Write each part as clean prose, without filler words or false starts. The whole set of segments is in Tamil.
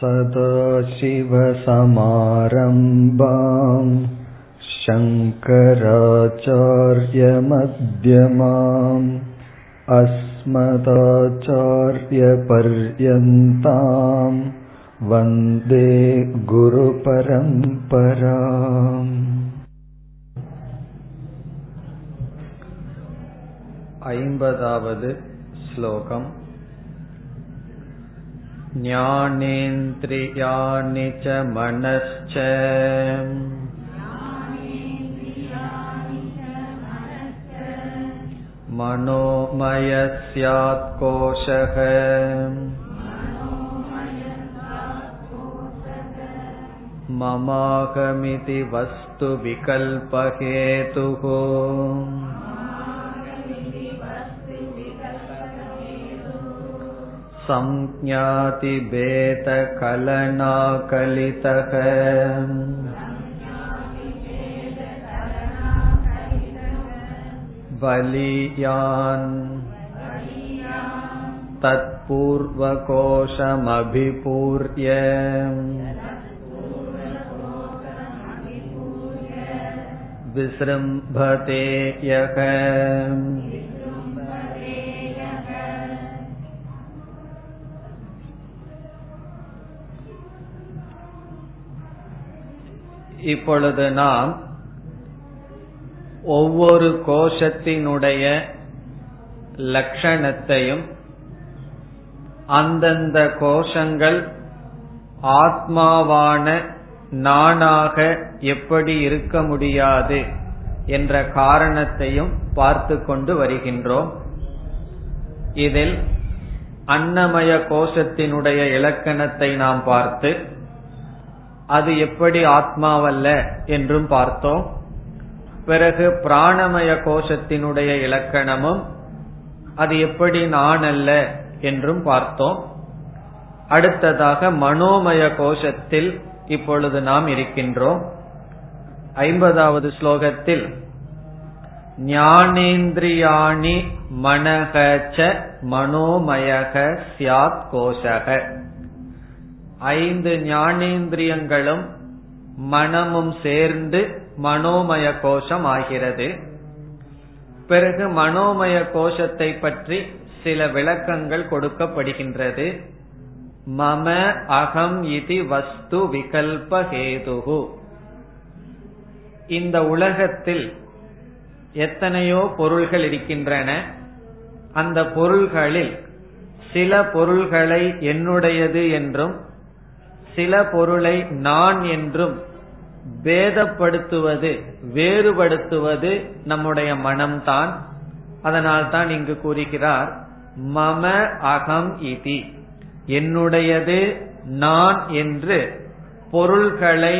சதாசிவசமாரம்பாம் சங்கராச்சார்யமத்யமாம் அஸ்மதாச்சார்யபர்யந்தாம் வந்தே குரு பரம்பராம். ஐம்பதாவது ஸ்லோகம். ஞானேந்திரியாணி ச மனஸ்ச மனோமய ஸ்யாத் கோஷஹ மமாகமிதி வஸ்து விகல்பஹேதுஹ. சம்ஞாதி பேத கலனாகலிதஹ பலியான் தத்பூர்வகோஷமபிபூர்ய விஸ்ரும்பதே யக. இப்பொழுது நாம் ஒவ்வொரு கோஷத்தினுடைய லட்சணத்தையும் அந்தந்த கோஷங்கள் ஆத்மாவான நானாக எப்படி இருக்க முடியாது என்ற காரணத்தையும் பார்த்து கொண்டு வருகின்றோம். இதில் அன்னமய கோஷத்தினுடைய இலக்கணத்தை நாம் பார்த்து அது எப்படி ஆத்மாவல்ல என்றும் பார்த்தோம். பிறகு பிராணமய கோஷத்தினுடைய இலக்கணமும் அது எப்படி நான் அல்ல என்றும் பார்த்தோம். அடுத்ததாக மனோமய கோஷத்தில் இப்பொழுது நாம் இருக்கின்றோம். 50வது ஸ்லோகத்தில் ஞானேந்திரியாணி மனகச்ச மனோமயக ஸ்யாத் கோஷக, ஐந்து ஞானேந்திரியங்களும் மனமும் சேர்ந்து மனோமய கோஷம் ஆகிறது. பிறகு மனோமய கோஷத்தை பற்றி சில விளக்கங்கள் கொடுக்கப்படுகின்றது. மம அகம் இதி வஸ்து விகல்பஹேதுஹு, இந்த உலகத்தில் எத்தனையோ பொருள்கள் இருக்கின்றன. அந்த பொருள்களில் சில பொருள்களை என்னுடையது என்றும் சில பொருளை நான் என்றும் பேதப்படுத்துவது வேறுபடுத்துவது நம்முடைய மனம்தான். அதனால் தான் இங்கு கூறுகிறார் மம அகம் இதி, என்னுடையது நான் என்று பொருள்களை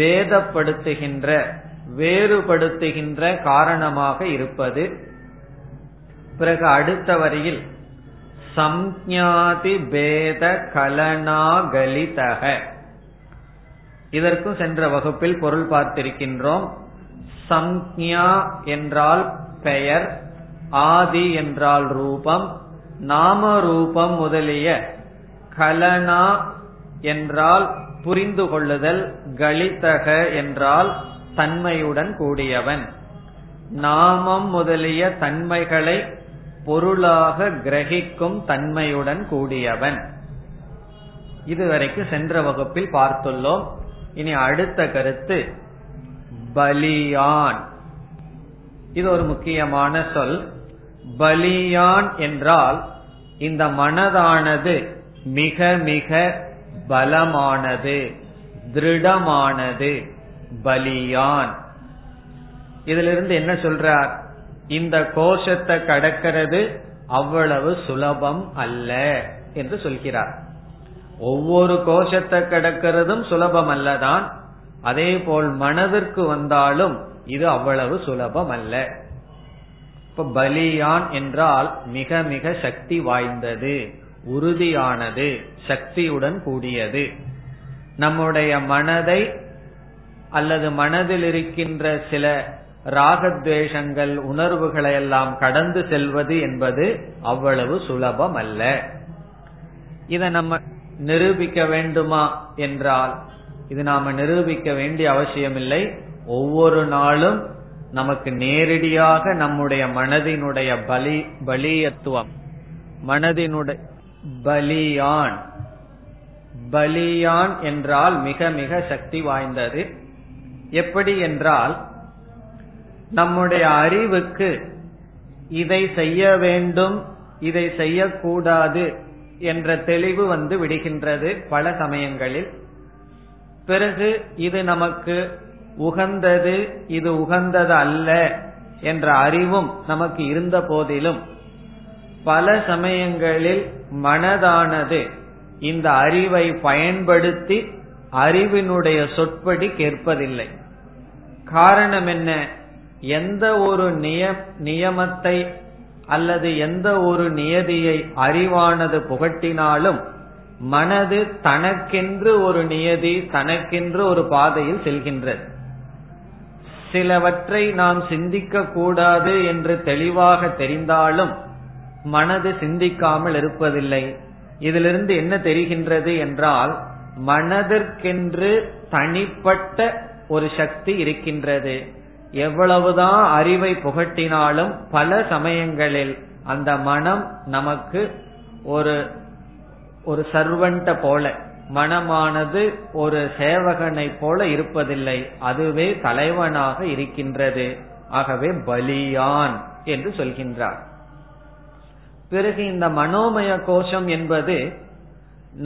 பேதப்படுத்துகின்ற வேறுபடுத்துகின்ற காரணமாக இருப்பது. பிறகு அடுத்த வரியில் சம்ஞாதி பேத கலனாகலிதக, இதற்கும் சென்ற வகுப்பில் பொருள் பார்த்திருக்கின்றோம். சம்ஞா என்றால் பெயர், ஆதி என்றால் ரூபம், நாம ரூபம் முதலிய, கலனா என்றால் புரிந்து கொள்ளுதல், கலிதக என்றால் தன்மையுடன் கூடியவன். நாமம் முதலிய தன்மைகளை பொருளாக கிரகிக்கும் தன்மையுடன் கூடியவன். இதுவரைக்கு சென்ற வகுப்பில் பார்த்துள்ளோம். இனி அடுத்த கருத்து பலியான். இது ஒரு முக்கியமான சொல். பலியான் என்றால் இந்த மனதானது மிக மிக பலமானது, திருடமானது. பலியான் இதிலிருந்து என்ன சொல்றார்? இந்த கோஷத்தை கடக்கிறது அவ்வளவு சுலபம் அல்ல என்று சொல்கிறார். ஒவ்வொரு கோஷத்தை கடக்கிறதும் சுலபம் அல்லதான், அதே போல் மனதிற்கு வந்தாலும் இது அவ்வளவு சுலபம் அல்ல. இப்ப பலியான் என்றால் மிக மிக சக்தி வாய்ந்தது, உறுதியானது, சக்தியுடன் கூடியது. நம்முடைய மனதை அல்லது மனதில் இருக்கின்ற சில ராகத்வேஷங்கள் உணர்வுகளை எல்லாம் கடந்து செல்வது என்பது அவ்வளவு சுலபம் அல்ல. இத நம்ம நிரூபிக்க வேண்டுமா என்றால் இது நாம நிரூபிக்க வேண்டிய அவசியமில்லை. ஒவ்வொரு நாளும் நமக்கு நேரடியாக நம்முடைய மனதினுடைய பலியத்துவம், மனதினுடைய பலியான், பலியான் என்றால் மிக மிக சக்தி வாய்ந்தது. எப்படி என்றால் நம்முடைய அறிவுக்கு இதை செய்ய வேண்டும் இதை செய்யக்கூடாது என்ற தெளிவு வந்து விடுகின்றது பல சமயங்களில். பிறகு இது நமக்கு உகந்தது இது உகந்தது அல்ல என்ற அறிவும் நமக்கு இருந்த போதிலும் பல சமயங்களில் மனதானது இந்த அறிவை பயன்படுத்தி அறிவினுடைய சொற்படி கேட்பதில்லை. காரணம் என்ன? எந்த ஒரு நியமத்தை அல்லது எந்த ஒரு நியதியை அறிவானது புகட்டினாலும் மனது தனக்கென்று ஒரு நியதி தனக்கென்று ஒரு பாதையில் செல்கின்றது. சிலவற்றை நாம் சிந்திக்க கூடாது என்று தெளிவாக தெரிந்தாலும் மனது சிந்திக்காமல் இருப்பதில்லை. இதிலிருந்து என்ன தெரிகின்றது என்றால் மனதிற்கென்று தனிப்பட்ட ஒரு சக்தி இருக்கின்றது. எவ்வளவுதான் அறிவை புகட்டினாலும் பல சமயங்களில் அந்த மனம் நமக்கு ஒரு சர்வன்ட போல, மனமானது ஒரு சேவகனை போல இருப்பதில்லை, அதுவே தலைவனாக இருக்கின்றது. ஆகவே பலியான் என்று சொல்கின்றார். பிறகு இந்த மனோமய கோஷம் என்பது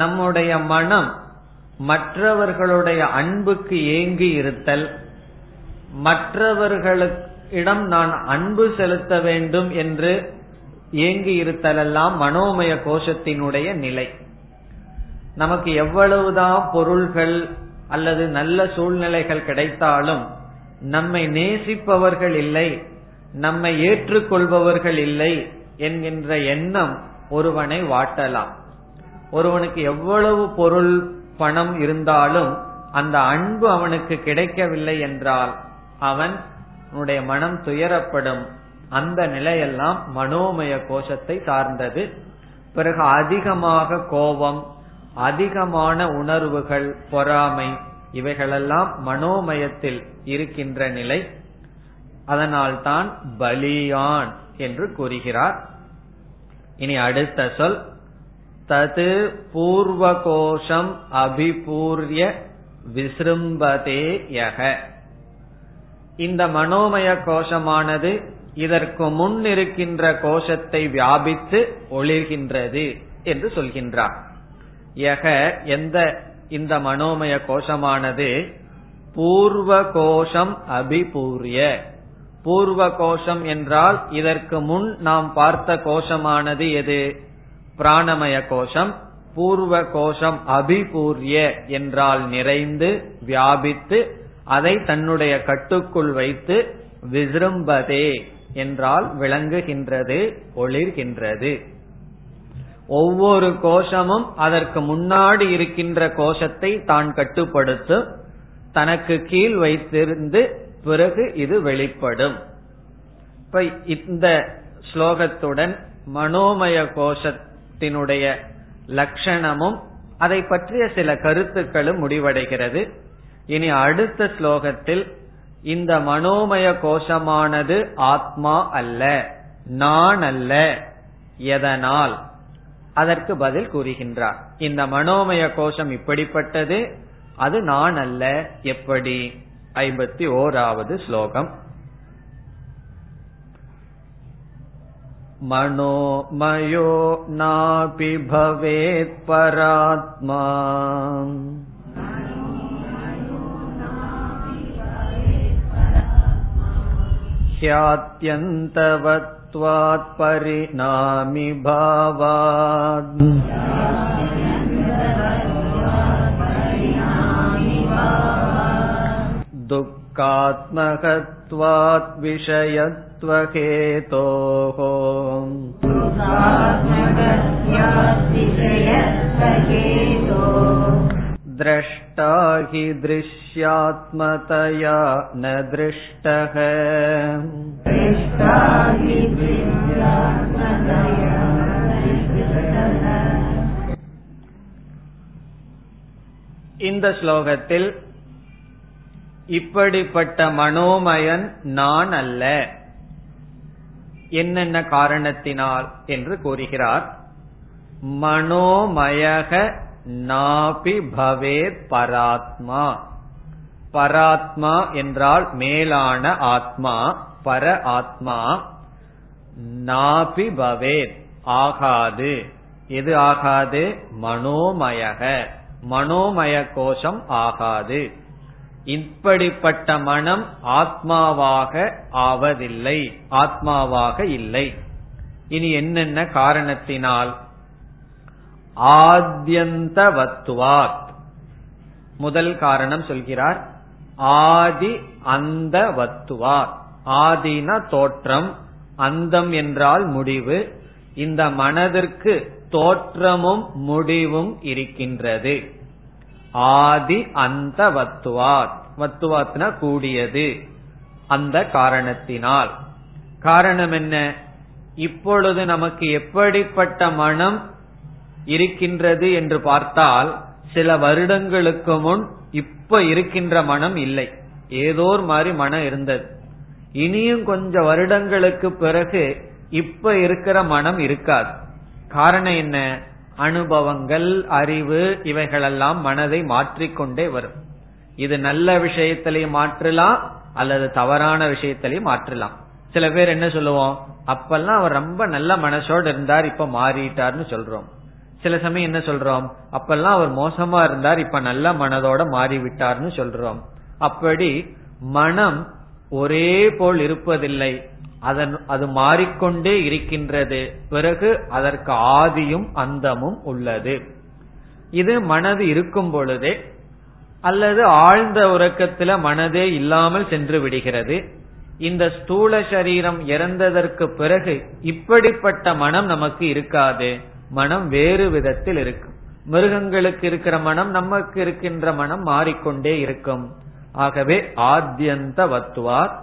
நம்முடைய மனம் மற்றவர்களுடைய அன்புக்கு ஏங்கி இருத்தல், மற்றவர்களிடம் நான் அன்பு செலுத்த வேண்டும் என்று ஏங்கி இருத்தல் எல்லாம் மனோமய கோஷத்தினுடைய நிலை. நமக்கு எவ்வளவுதான் பொருள்கள் அல்லது நல்ல சூழ்நிலைகள் கிடைத்தாலும் நம்மை நேசிப்பவர்கள் இல்லை, நம்மை ஏற்றுக்கொள்பவர்கள் இல்லை என்கின்ற எண்ணம் ஒருவனை வாட்டலாம். ஒருவனுக்கு எவ்வளவு பொருள் பணம் இருந்தாலும் அந்த அன்பு அவனுக்கு கிடைக்கவில்லை என்றால் அவனுடைய மனம் துயரப்படும். அந்த நிலையெல்லாம் மனோமய கோஷத்தை சார்ந்தது. பிறகு அதிகமாக கோபம், அதிகமான உணர்வுகள், பொறாமை, இவைகளெல்லாம் மனோமயத்தில் இருக்கின்ற நிலை. அதனால் தான் பலியான் என்று கூறுகிறார். இனி அடுத்த சொல் தது பூர்வ கோஷம் அபிபூர்ய விஸ்ரும்பதே யக. இந்த மனோமய கோஷமானது இதற்கு முன் இருக்கின்ற கோஷத்தை வியாபித்து ஒளிர்கின்றது என்று சொல்கின்றார். இந்த மனோமய கோஷமானது பூர்வ கோஷம் அபிபூர்ய. பூர்வ கோஷம் என்றால் இதற்கு முன் நாம் பார்த்த கோஷமானது எது? பிராணமய கோஷம். பூர்வ கோஷம் அபிபூர்ய என்றால் நிறைந்து வியாபித்து அதை தன்னுடைய கட்டுக்குள் வைத்து விஸ்ரும்பதே என்றால் விளங்குகின்றது, ஒளிர்கின்றது. ஒவ்வொரு கோஷமும் அதற்கு முன்னாடி இருக்கின்ற கோஷத்தை தான் கட்டுப்படுத்தும், தனக்கு கீழ் வைத்திருந்து பிறகு இது வெளிப்படும். இப்ப இந்த ஸ்லோகத்துடன் மனோமய கோஷத்தினுடைய லட்சணமும் அதை பற்றிய சில கருத்துக்களும் முடிவடைகிறது. இனி அடுத்த ஸ்லோகத்தில் இந்த மனோமய கோஷமானது ஆத்மா அல்ல, நான் அல்ல, எதனால், அதற்கு பதில் கூறுகின்றார். இந்த மனோமய கோஷம் இப்படிப்பட்டது, அது நான் அல்ல. எப்படி? 51வது ஸ்லோகம். மனோமயோ நாபி பவேத் பராத்மா ह्यात्यन्तवत्वात् परिणामि भावात् दुःखात्मकत्वात् विषयत्वहेतोः द्रष्टा हि दृश्यात्मतया न दृष्टः இந்த ஸ்லோகத்தில் இப்படிப்பட்ட மனோமயன் நான் அல்ல, என்னென்ன காரணத்தினால் என்று கூறுகிறார். மனோமயக நாபி பவேத் பராத்மா. பராத்மா என்றால் மேலான ஆத்மா, பர ஆத்மா. நாபி பவேத் ஆகாது. எது ஆகாது? மனோமயக, மனோமய கோஷம் ஆகாது. இப்படிப்பட்ட மனம் ஆத்மாவாக ஆவதில்லை, ஆத்மாவாக இல்லை. இனி என்னென்ன காரணத்தினால்? ஆத்யந்தவத்வாத், முதல் காரணம் சொல்கிறார். ஆதி அந்தவத்வாத், ஆதின தோற்றம், அந்தம் என்றால் முடிவு. இந்த மனதிற்கு தோற்றமும் முடிவும் இருக்கின்றது. ஆதி அந்த வத்துவாத், வத்துவாத்ன கூடியது. அந்த காரணத்தினால், காரணம் என்ன? இப்பொழுது நமக்கு எப்படிப்பட்ட மனம் இருக்கின்றது என்று பார்த்தால், சில வருடங்களுக்கு முன் இப்ப இருக்கின்ற மனம் இல்லை, ஏதோ ஒரு மாதிரி மனம் இருந்தது. இனியும் கொஞ்சம் வருடங்களுக்கு பிறகு இப்ப இருக்கிற மனம் இருக்காது. காரணம் என்ன? அனுபவங்கள், அறிவு, இவைகளெல்லாம் மனதை மாற்றிக்கொண்டே வரும். இது நல்ல விஷயத்திலையும் மாற்றலாம் அல்லது தவறான விஷயத்திலையும் மாற்றலாம். சில பேர் என்ன சொல்லுவோம், அப்பெல்லாம் அவர் ரொம்ப நல்ல மனசோடு இருந்தார், இப்ப மாறிட்டார்னு சொல்றோம். சில சமயம் என்ன சொல்றோம், அப்பெல்லாம் அவர் மோசமா இருந்தார், இப்ப நல்ல மனதோட மாறிவிட்டார்னு சொல்றோம். அப்படி மனம் ஒரே போல் இருப்பதில்லை, அதன் அது மாறிக்கொண்டே இருக்கின்றது. பிறகு அதற்கு ஆதியும் அந்தமும் உள்ளது. இது மனது இருக்கும் பொழுதே அல்லது ஆழ்ந்த உறக்கத்துல மனதே இல்லாமல் சென்று விடுகிறது. இந்த ஸ்தூல சரீரம் இறந்ததற்கு பிறகு இப்படிப்பட்ட மனம் நமக்கு இருக்காது, மனம் வேறு விதத்தில் இருக்கும். மிருகங்களுக்கு இருக்கிற மனம், நமக்கு இருக்கின்ற மனம் மாறிக்கொண்டே இருக்கும். ஆகவே ஆத்யந்த வத்துவாத்.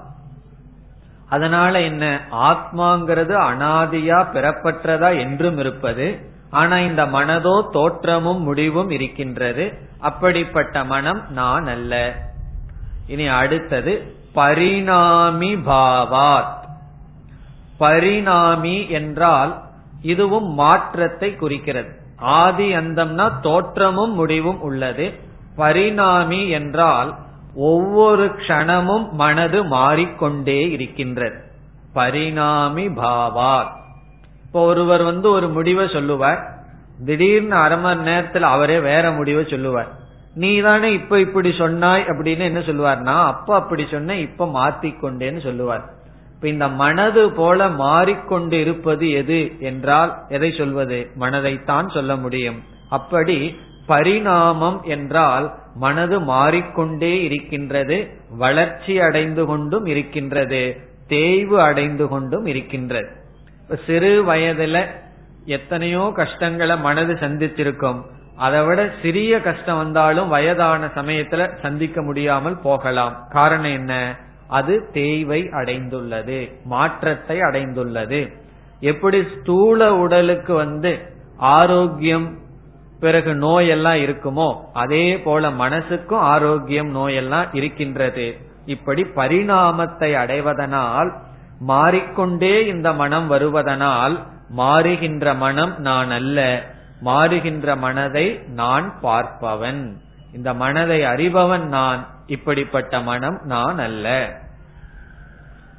அதனால என்ன? ஆத்மாங்கிறது அனாதியா பெறப்பட்டதா என்றும் இருப்பது. ஆனா இந்த மனதோ தோற்றமும் முடிவும் இருக்கின்றது. அப்படிப்பட்ட மனம் நான் அல்ல. இனி அடுத்தது பரிணாமி பாவாத். பரிணாமி என்றால் இதுவும் மாற்றத்தை குறிக்கிறது. ஆதி அந்தம்னா தோற்றமும் முடிவும் உள்ளது. பரிணாமி என்றால் ஒவ்வொரு கணமும் மனது மாறிக்கொண்டே இருக்கின்றது. பரிணாமி பாவாத். இப்போ ஒருவர் ஒரு முடிவை சொல்லுவார், திடீர்னு அரை மணி நேரத்தில் அவரே வேற முடிவை சொல்லுவார். நீ தானே இப்ப இப்படி சொன்னாய் அப்படின்னு என்ன சொல்லுவார்? நான் அப்ப அப்படி சொன்ன, இப்ப மாத்திக்கொண்டேன்னு சொல்லுவார். இப்ப இந்த மனது போல மாறிக்கொண்டு இருப்பது எது என்றால் எதை சொல்வது? மனதைத்தான் சொல்ல முடியும். அப்படி பரிணாமம் என்றால் மனது மாறிக்கொண்டே இருக்கின்றது, வளர்ச்சி அடைந்து கொண்டும் இருக்கின்றது, தேய்வு அடைந்து கொண்டும் இருக்கின்றது. சிறு வயதுல எத்தனையோ கஷ்டங்களை மனது சந்திச்சிருக்கும். அதை விட சிறிய கஷ்டம் வந்தாலும் வயதான சமயத்துல சந்திக்க முடியாமல் போகலாம். காரணம் என்ன? அது தேய்வை அடைந்துள்ளது, மாற்றத்தை அடைந்துள்ளது. எப்படி ஸ்தூல உடலுக்கு ஆரோக்கியம் பிறகு நோயெல்லாம் இருக்குமோ, அதே போல மனசுக்கும் ஆரோக்கியம் நோயெல்லாம் இருக்கின்றது. இப்படி பரிணாமத்தை அடைவதனால், மாறிக்கொண்டே இந்த மனம் வருவதனால், மாறுகின்ற மனம் நான் அல்ல, மாறுகின்ற மனதை நான் பார்ப்பவன், இந்த மனதை அறிபவன் நான், இப்படிப்பட்ட மனம் நான் அல்ல.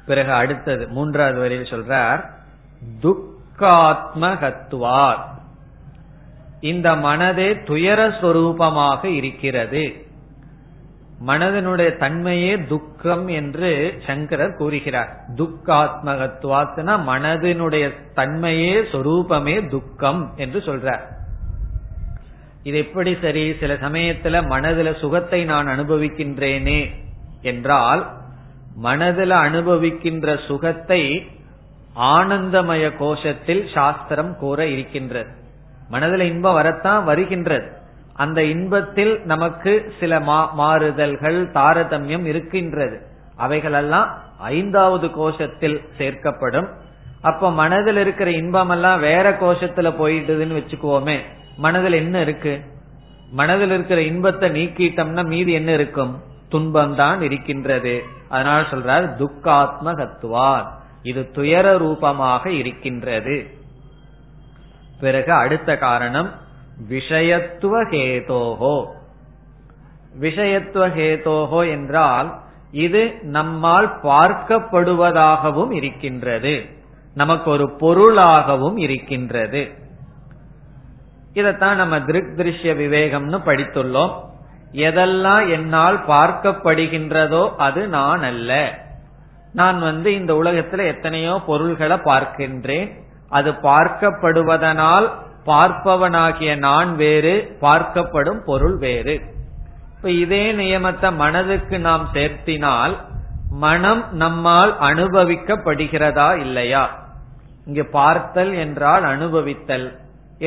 பிறகு அடுத்தது மூன்றாவது வரையில் சொல்றார், துக்காத்மகத்துவார். இந்த மனதே துயர ஸ்வரூபமாக இருக்கிறது. மனதனுடைய தன்மையே துக்கம் என்று சங்கரர் கூறுகிறார். துக்காத்மகத்துவாத்னா மனதனுடைய தன்மையே, சொரூபமே துக்கம் என்று சொல்றார். இது எப்படி சரி? சில சமயத்துல மனதுல சுகத்தை நான் அனுபவிக்கின்றேனே என்றால், மனதுல அனுபவிக்கின்ற சுகத்தை ஆனந்தமய கோஷத்தில் சாஸ்திரம் கூற இருக்கின்றது. மனதில் இன்பம் வரத்தான் வருகின்றது. அந்த இன்பத்தில் நமக்கு சில மாறுதல்கள், தாரதமியம் இருக்கின்றது. அவைகளெல்லாம் ஐந்தாவது கோஷத்தில் சேர்க்கப்படும். அப்ப மனதில் இருக்கிற இன்பம் எல்லாம் வேற கோஷத்துல போயிட்டுதுன்னு வச்சுக்குவோமே, மனதில் என்ன இருக்கு? மனதில் இருக்கிற இன்பத்தை நீக்கிட்டம்னா மீதி என்ன இருக்கும், துன்பம் தான் இருக்கின்றது. அதனால சொல்றார் துக்காத்மகத்துவார், இது துயர ரூபமாக இருக்கின்றது. பிறகு அடுத்த காரணம் விஷயத்துவ ஹேதோஹோ. விஷயத்துவ ஹேதோஹோ என்றால் இது நம்மால் பார்க்கப்படுவதாகவும் இருக்கின்றது, நமக்கு ஒரு பொருளாகவும் இருக்கின்றது. இதத்தான் நம்ம திருக் திருஷ்ய விவேகம்னு படித்துள்ளோம். எதெல்லாம் என்னால் பார்க்கப்படுகின்றதோ அது நான் அல்ல. நான் இந்த உலகத்துல எத்தனையோ பொருள்களை பார்க்கின்றேன், அது பார்க்கப்படுவதனால் பார்ப்பவனாகிய நான் வேறு, பார்க்கப்படும் பொருள் வேறு. இப்ப இதே நியமத்தை மனதுக்கு நாம் சேர்த்தினால் மனம் நம்மால் அனுபவிக்கப்படுகிறதா இல்லையா? இங்கு பார்த்தல் என்றால் அனுபவித்தல்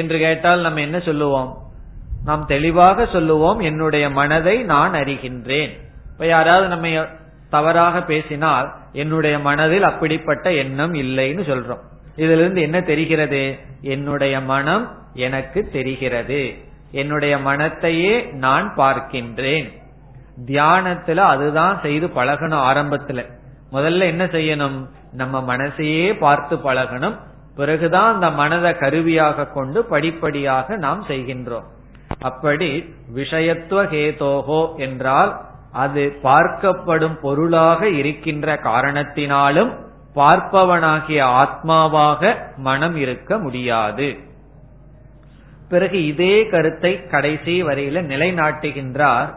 என்று கேட்டால் நம்ம என்ன சொல்லுவோம்? நாம் தெளிவாக சொல்லுவோம், என்னுடைய மனதை நான் அறிகின்றேன். இப்ப யாராவது நம்ம தவறாக பேசினால் என்னுடைய மனதில் அப்படிப்பட்ட எண்ணம் இல்லைன்னு சொல்றோம். இதுல இருந்து என்ன தெரிகிறது? என்னுடைய மனம் எனக்கு தெரிகிறது, என்னுடைய மனத்தையே நான் பார்க்கின்றேன். தியானத்துல அதுதான் செய்து பழகணும். ஆரம்பத்துல முதல்ல என்ன செய்யணும்? நம்ம மனசையே பார்த்து பழகணும். பிறகுதான் அந்த மனதை கருவியாக கொண்டு படிப்படியாக நாம் செய்கின்றோம். அப்படி விஷயத்துவ ஹேதோஹோ என்றால் அது பார்க்கப்படும் பொருளாக இருக்கின்ற காரணத்தினாலும் பார்ப்பவனாகிய ஆத்மாவாக மனம் இருக்க முடியாது. பிறகு இதே கருத்தை கடைசி வரையில நிலைநாட்டுகின்றார்.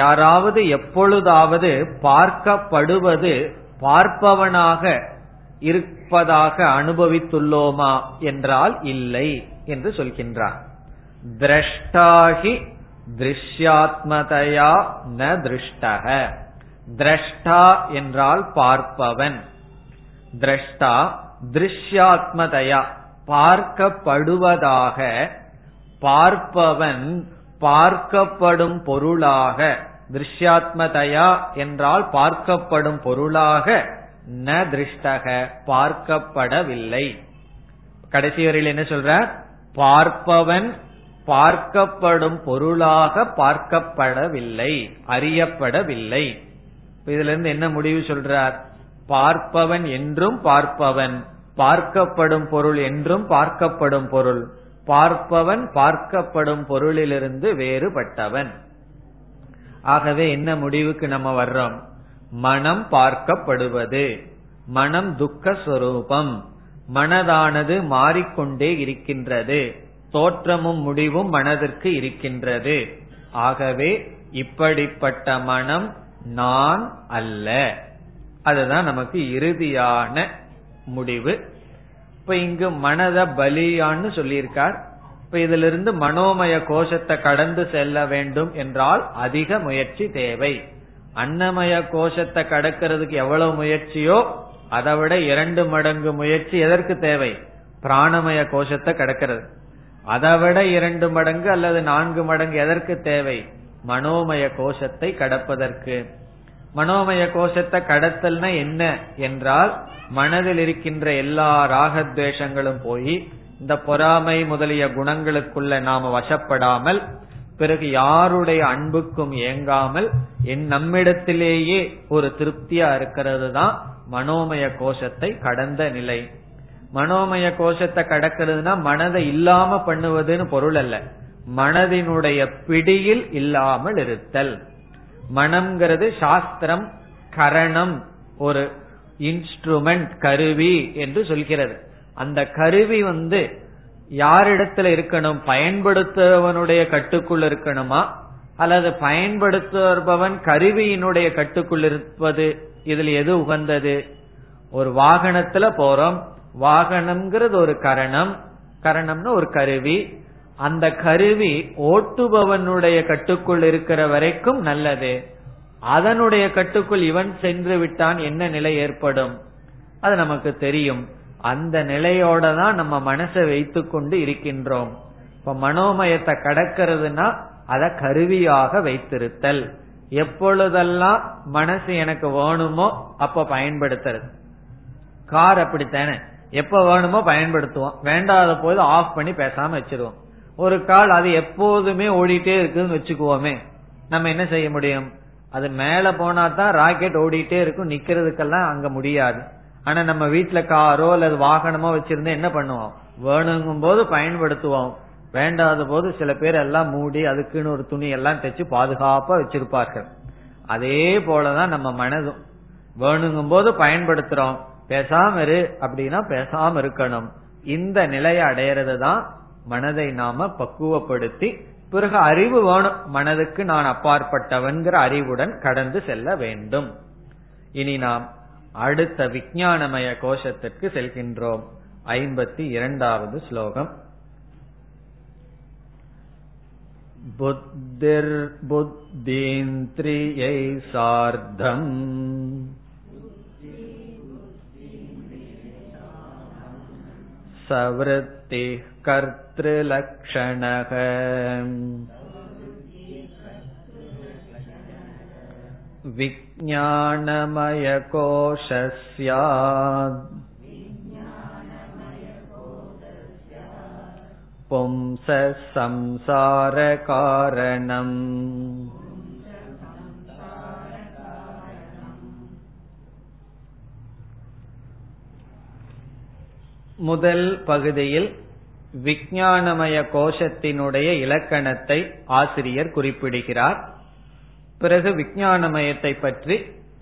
யாராவது எப்பொழுதாவது பார்க்கப்படுவது பார்ப்பவனாக இருப்பதாக அனுபவித்துள்ளோமா என்றால் இல்லை என்று சொல்கின்றார். திரஷ்டாகி திருஷ்யாத்மதயா ந திருஷ்டஹ. திரஷ்டா என்றால் பார்ப்பவன். திரஷ்டா திருஷ்யாத்மதயா பார்க்கப்படுவதாக, பார்ப்பவன் பார்க்கப்படும் பொருளாக, திருஷ்யாத்மதயா என்றால் பார்க்கப்படும் பொருளாக ந திருஷ்டக பார்க்கப்படவில்லை. கடைசி வரையில் என்ன சொல்ற? பார்ப்பவன் பார்க்கப்படும் பொருளாக பார்க்கப்படவில்லை, அறியப்படவில்லை. இதுல இருந்து என்ன முடிவு சொல்றார்? பார்ப்பவன் என்றும் பார்ப்பவன், பார்க்கப்படும் பொருள் என்றும் பார்க்கப்படும் பொருள், பார்ப்பவன் பார்க்கப்படும் பொருளிலிருந்து வேறுபட்டவன். ஆகவே என்ன முடிவுக்கு நம்ம வர்றோம்? மனம் பார்க்கப்படுவது, மனம் துக்க ஸ்வரூபம், மனதானது மாறிக்கொண்டே இருக்கின்றது, தோற்றமும் முடிவும் மனதிற்கு இருக்கின்றது. ஆகவே இப்படிப்பட்ட மனம் நான் அல்ல. அதுதான் நமக்கு இறுதியான முடிவு. இப்ப இங்கு மனத பலியான்னு சொல்லியிருக்கார். இப்ப இதுல இருந்து மனோமய கோஷத்தை கடந்து செல்ல வேண்டும் என்றால் அதிக முயற்சி தேவை. அன்னமய கோஷத்தை கடக்கிறதுக்கு எவ்வளவு முயற்சியோ அதை விட 2 மடங்கு முயற்சி எதற்கு தேவை? பிராணமய கோஷத்தை கடக்கிறது. அதை விட 2 மடங்கு அல்லது 4 மடங்கு எதற்கு தேவை? மனோமய கோஷத்தை கடப்பதற்கு. மனோமய கோஷத்தை கடத்தல்னா என்ன என்றால் மனதில் இருக்கின்ற எல்லா ராகத்வேஷங்களும் போய் இந்த பொறாமை முதலிய குணங்களுக்குள்ள நாம வசப்படாமல், பிறகு யாருடைய அன்புக்கும் ஏங்காமல் நம்மிடத்திலேயே ஒரு திருப்தியா இருக்கிறது தான் மனோமய கோஷத்தை கடந்த நிலை. மனோமய கோஷத்தை கடக்கிறதுனா மனதை இல்லாம பண்ணுவதுன்னு பொருள் அல்ல, மனதினுடைய பிடியில் இல்லாமல் இருத்தல். மனம்ங்கிறது சாஸ்திரம் கரணம், ஒரு இன்ஸ்ட்ருமெண்ட், கருவி என்று சொல்கிறது. அந்த கருவி யாரிடத்துல இருக்கணும்? பயன்படுத்துபவனுடைய கட்டுக்குள் இருக்கணுமா அல்லது பயன்படுத்துபவன் கருவியினுடைய கட்டுக்குள் இருப்பது? இதுல எது உகந்தது? ஒரு வாகனத்துல போறோம், வாகனம்ங்கிறது ஒரு கரணம், கரணம்னு ஒரு கருவி. அந்த கருவி ஓட்டுபவனுடைய கட்டுக்குள் இருக்கிற வரைக்கும் நல்லது. அதனுடைய கட்டுக்குள் இவன் சென்று விட்டான் என்ன நிலை ஏற்படும் அது நமக்கு தெரியும். அந்த நிலையோட தான் நம்ம மனசை வைத்து கொண்டு இருக்கின்றோம். இப்ப மனோமயத்தை கடக்கிறதுனா அத கருவியாக வைத்திருத்தல். எப்பொழுதெல்லாம் மனசு எனக்கு வேணுமோ அப்ப பயன்படுத்துறது. கார் அப்படித்தானே, எப்ப வேணுமோ பயன்படுத்துவோம், வேண்டாத போது ஆஃப் பண்ணி பேசாம வச்சிருவோம். ஒரு கால் அது எப்போதுமே ஓடிட்டே இருக்குன்னு வச்சுக்குவோமே, நம்ம என்ன செய்ய முடியும்? அது மேல போனா தான் ராக்கெட் ஓடிட்டே இருக்கும், நிக்கிறதுக்கெல்லாம் அங்க முடியாது. ஆனா நம்ம வீட்டுல காரோ அல்லது வாகனமோ வச்சிருந்தா என்ன பண்ணுவோம்? வேணுங்கும் போது பயன்படுத்துவோம், வேண்டாத போது சில பேர் எல்லாம் மூடி அதுக்குன்னு ஒரு துணி எல்லாம் தைச்சு பாதுகாப்பா வச்சிருப்பார்கள். அதே போலதான் நம்ம மனதும், வேணுங்கும் போது பயன்படுத்துறோம், பேசாம இரு அப்படின்னா பேசாம இருக்கணும். இந்த நிலையை அடையிறது தான் மனதை நாம பக்குவப்படுத்தி பிறகு அறிவு வேணும், மனதுக்கு நான் அப்பாற்பட்டவன்கிற அறிவுடன் கடந்து செல்ல வேண்டும். இனி நாம் அடுத்த விஞ்ஞானமய கோஷத்திற்கு செல்கின்றோம். 52வது ஸ்லோகம். புத்திர் புத்தீந்திரியை சார்த்தம் சவ்ருத்தி கர்த்ருலக்ஷணக விஞ்ஞானமய கோஷஸ்யாத் பும்ச சம்சார காரணம். முதல் பகுதியில் விஞ்ஞானமய கோஷத்தினுடைய இலக்கணத்தை ஆசிரியர் குறிப்பிடுகிறார். பிறகு விஞ்ஞானமயத்தை பற்றி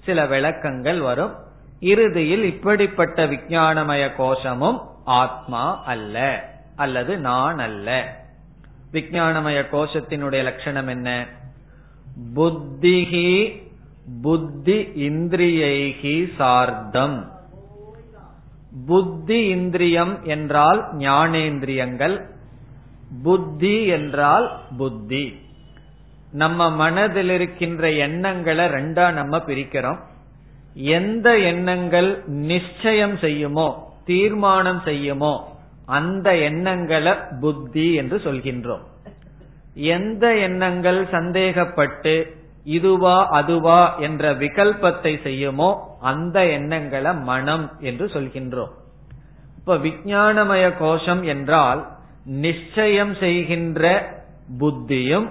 சில விளக்கங்கள் வரும். இறுதியில் இப்படிப்பட்ட விஞ்ஞானமய கோஷமும் ஆத்மா அல்ல அல்லது நான் அல்ல. விஞ்ஞானமய கோஷத்தினுடைய லட்சணம் என்ன? புத்திஹி புத்தி இந்திரியைஹி சார்த்தம். புத்தி இந்திரியம் என்றால் ஞானேந்திரியங்கள், புத்தி என்றால் புத்தி. நம்ம மனதில் இருக்கின்ற எண்ணங்களை ரெண்டா நம்ம பிரிக்கிறோம். எந்த எண்ணங்கள் நிச்சயம் செய்யுமோ தீர்மானம் செய்யுமோ அந்த எண்ணங்களை புத்தி என்று சொல்கின்றோம். எந்த எண்ணங்கள் சந்தேகப்பட்டு இதுவா அதுவா என்ற விகல்பத்தை செய்யுமோ அந்த எண்ணங்களை மனம் என்று சொல்கின்றோம். இப்ப விஞ்ஞானமய கோஷம் என்றால் நிச்சயம் செய்கின்ற புத்தியும்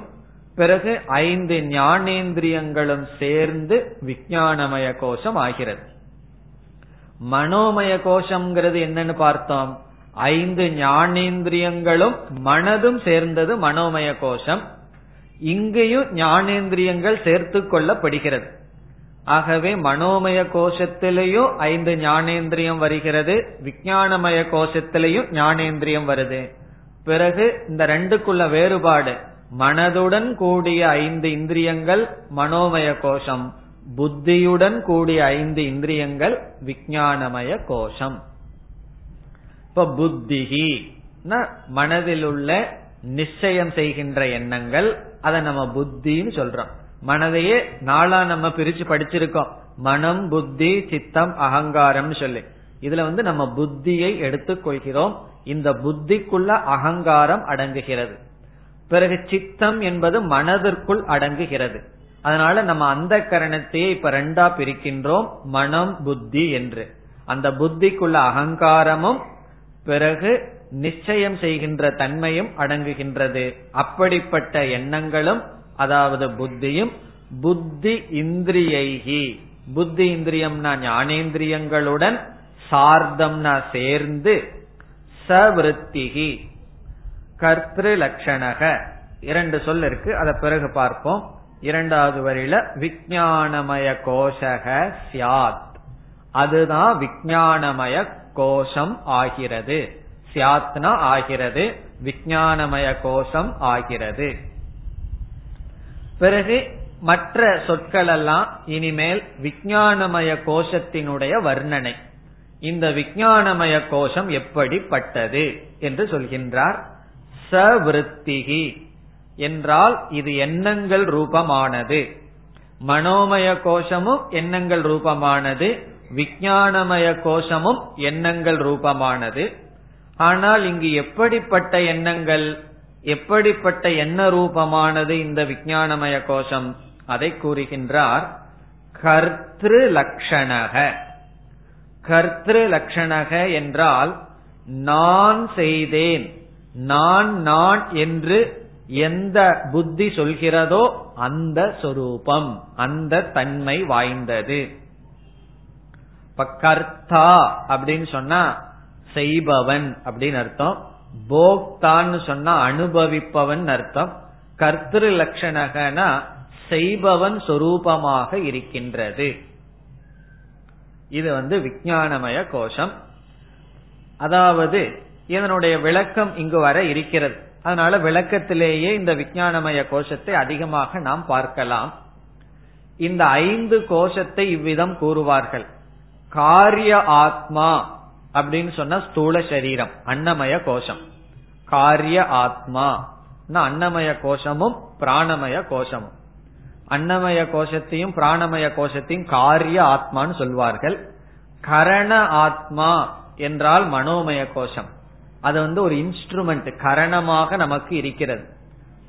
பிறகு 5 ஞானேந்திரியங்களும் சேர்ந்து விஞ்ஞானமய கோஷம் ஆகிறது. மனோமய கோஷம்ங்கிறது என்னன்னு பார்த்தோம். 5 ஞானேந்திரியங்களும் மனதும் சேர்ந்தது மனோமய கோஷம். இங்கேயும் ஞானேந்திரியங்கள் சேர்த்து கொள்ளப்படுகிறது. ஆகவே மனோமய கோஷத்திலேயும் 5 ஞானேந்திரியம் வருகிறது, விஞ்ஞானமய கோஷத்திலேயும் ஞானேந்திரியம் வருது. பிறகு இந்த ரெண்டுக்குள்ள வேறுபாடு, மனதுடன் கூடிய 5 இந்திரியங்கள் மனோமய கோஷம், புத்தியுடன் கூடிய 5 இந்திரியங்கள் விஞ்ஞானமய கோஷம். இப்ப புத்திஹி மனதில் உள்ள நிச்சயம் செய்கின்ற எண்ணங்கள், அதை நம்ம புத்தின்னு சொல்றோம். மனதையே நாளா நம்ம பிரிச்சு படிச்சிருக்கோம், மனம் புத்தி சித்தம் அகங்காரம் சொல்லி. இதுல நம்ம புத்தியை எடுத்துக்கொள்கிறோம். இந்த புத்திக்குள்ள அகங்காரம் அடங்குகிறது. பிறகு சித்தம் என்பது மனதிற்குள் அடங்குகிறது. அதனால நம்ம அந்த கரணத்தையே இப்ப ரெண்டா பிரிக்கின்றோம், மனம் புத்தி என்று. அந்த புத்திக்குள்ள அகங்காரமும் பிறகு நிச்சயம் செய்கின்ற தன்மையும் அடங்குகின்றது. அப்படிப்பட்ட எண்ணங்களும் அதாவது புத்தியும், புத்தி இந்திரியைகி, புத்தி இந்திரியம்னா ஞானேந்திரியங்களுடன், சார்த்தம்னா சேர்ந்து, சவிருத்திகி கர்த்ரு லட்சணக, 2 சொல் இருக்கு, அதை பிறகு பார்ப்போம். 2வது வரையில விஞ்ஞானமய கோஷக சியாத், அதுதான் விஞ்ஞானமய கோஷம் ஆகிறது. சியாத்னா ஆகிறது, விஞ்ஞானமய கோஷம் ஆகிறது. பிறகு மற்ற சொற்கள் எல்லாம் இனிமேல் விஞ்ஞானமய கோஷத்தினுடைய வர்ணனை. இந்த விஞ்ஞானமய கோஷம் எப்படிப்பட்டது என்று சொல்கின்றார். சவிருத்திகி என்றால் இது எண்ணங்கள் ரூபமானது. மனோமய கோஷமும் எண்ணங்கள் ரூபமானது, விஞ்ஞானமய கோஷமும் எண்ணங்கள் ரூபமானது. ஆனால் இங்கு எப்படிப்பட்ட எண்ணங்கள், எப்படிப்பட்ட எண்ண ரூபமானது இந்த விஞ்ஞானமய கோஷம், அதை கூறுகின்றார். கர்த்ரு லட்சணக. கர்த்ரு லட்சணக என்றால் நான் செய்தேன், நான் நான் என்று எந்த புத்தி சொல்கிறதோ அந்த சொரூபம், அந்த தன்மை வாய்ந்தது. இப்ப கர்த்தா அப்படின்னு சொன்னா செய்பவன் அப்படின்னு அர்த்தம், போக்தான்னு சொன்னா அனுபவிப்பவன் அர்த்தம், கர்த்திரு லட்சணகனா செய்பவன் சொரூபமாக இருக்கின்றது. இது விஞ்ஞானமய கோஷம். அதாவது இதனுடைய விளக்கம் இங்கு வர இருக்கிறது. அதனால விளக்கத்திலேயே இந்த விஞ்ஞானமய கோஷத்தை அதிகமாக நாம் பார்க்கலாம். இந்த 5 கோஷத்தை இவ்விதம் கூறுவார்கள். காரிய ஆத்மா அப்படின்னு சொன்னா ஸ்தூல சரீரம், அன்னமய கோஷம். காரிய ஆத்மா அன்னமய கோஷமும் பிராணமய கோஷமும். அன்னமய கோஷத்தையும் பிராணமய கோஷத்தையும் காரிய ஆத்மான்னு சொல்வார்கள். கரண ஆத்மா என்றால் மனோமய கோஷம். அது ஒரு இன்ஸ்ட்ருமெண்ட், கரணமாக நமக்கு இருக்கிறது.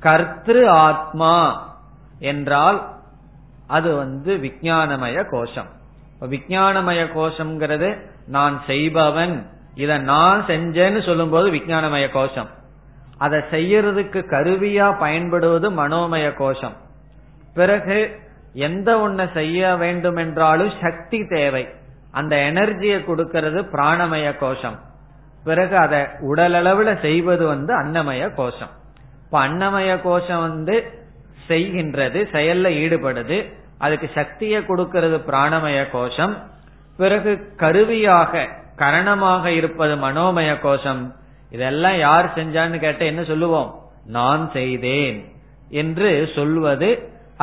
கர்த்திரு ஆத்மா என்றால் அது விஞ்ஞானமய கோஷம். விஞ்ஞானமய கோஷம்ங்கிறது நான் செய்பவன், இத நான் செஞ்சேன்னு சொல்லும் போது விஞ்ஞானமய கோஷம். அதை செய்யறதுக்கு கருவியா பயன்படுவது மனோமய கோஷம். பிறகு எந்த ஒன்ன செய்ய வேண்டும் என்றாலும் சக்தி தேவை, அந்த எனர்ஜியை கொடுக்கிறது பிராணமய கோஷம். பிறகு அதை உடல் அளவுல செய்வது அன்னமய கோஷம். இப்ப அன்னமய கோஷம் செய்கின்றது, செயல்ல ஈடுபடுது, அதுக்கு சக்தியை கொடுக்கிறது பிராணமய கோஷம். பிறகு கருவியாக கரணமாக இருப்பது மனோமய கோஷம். இதெல்லாம் யார் செஞ்சான்னு கேட்ட என்ன சொல்லுவோம்? நான் செய்தேன் என்று சொல்வது.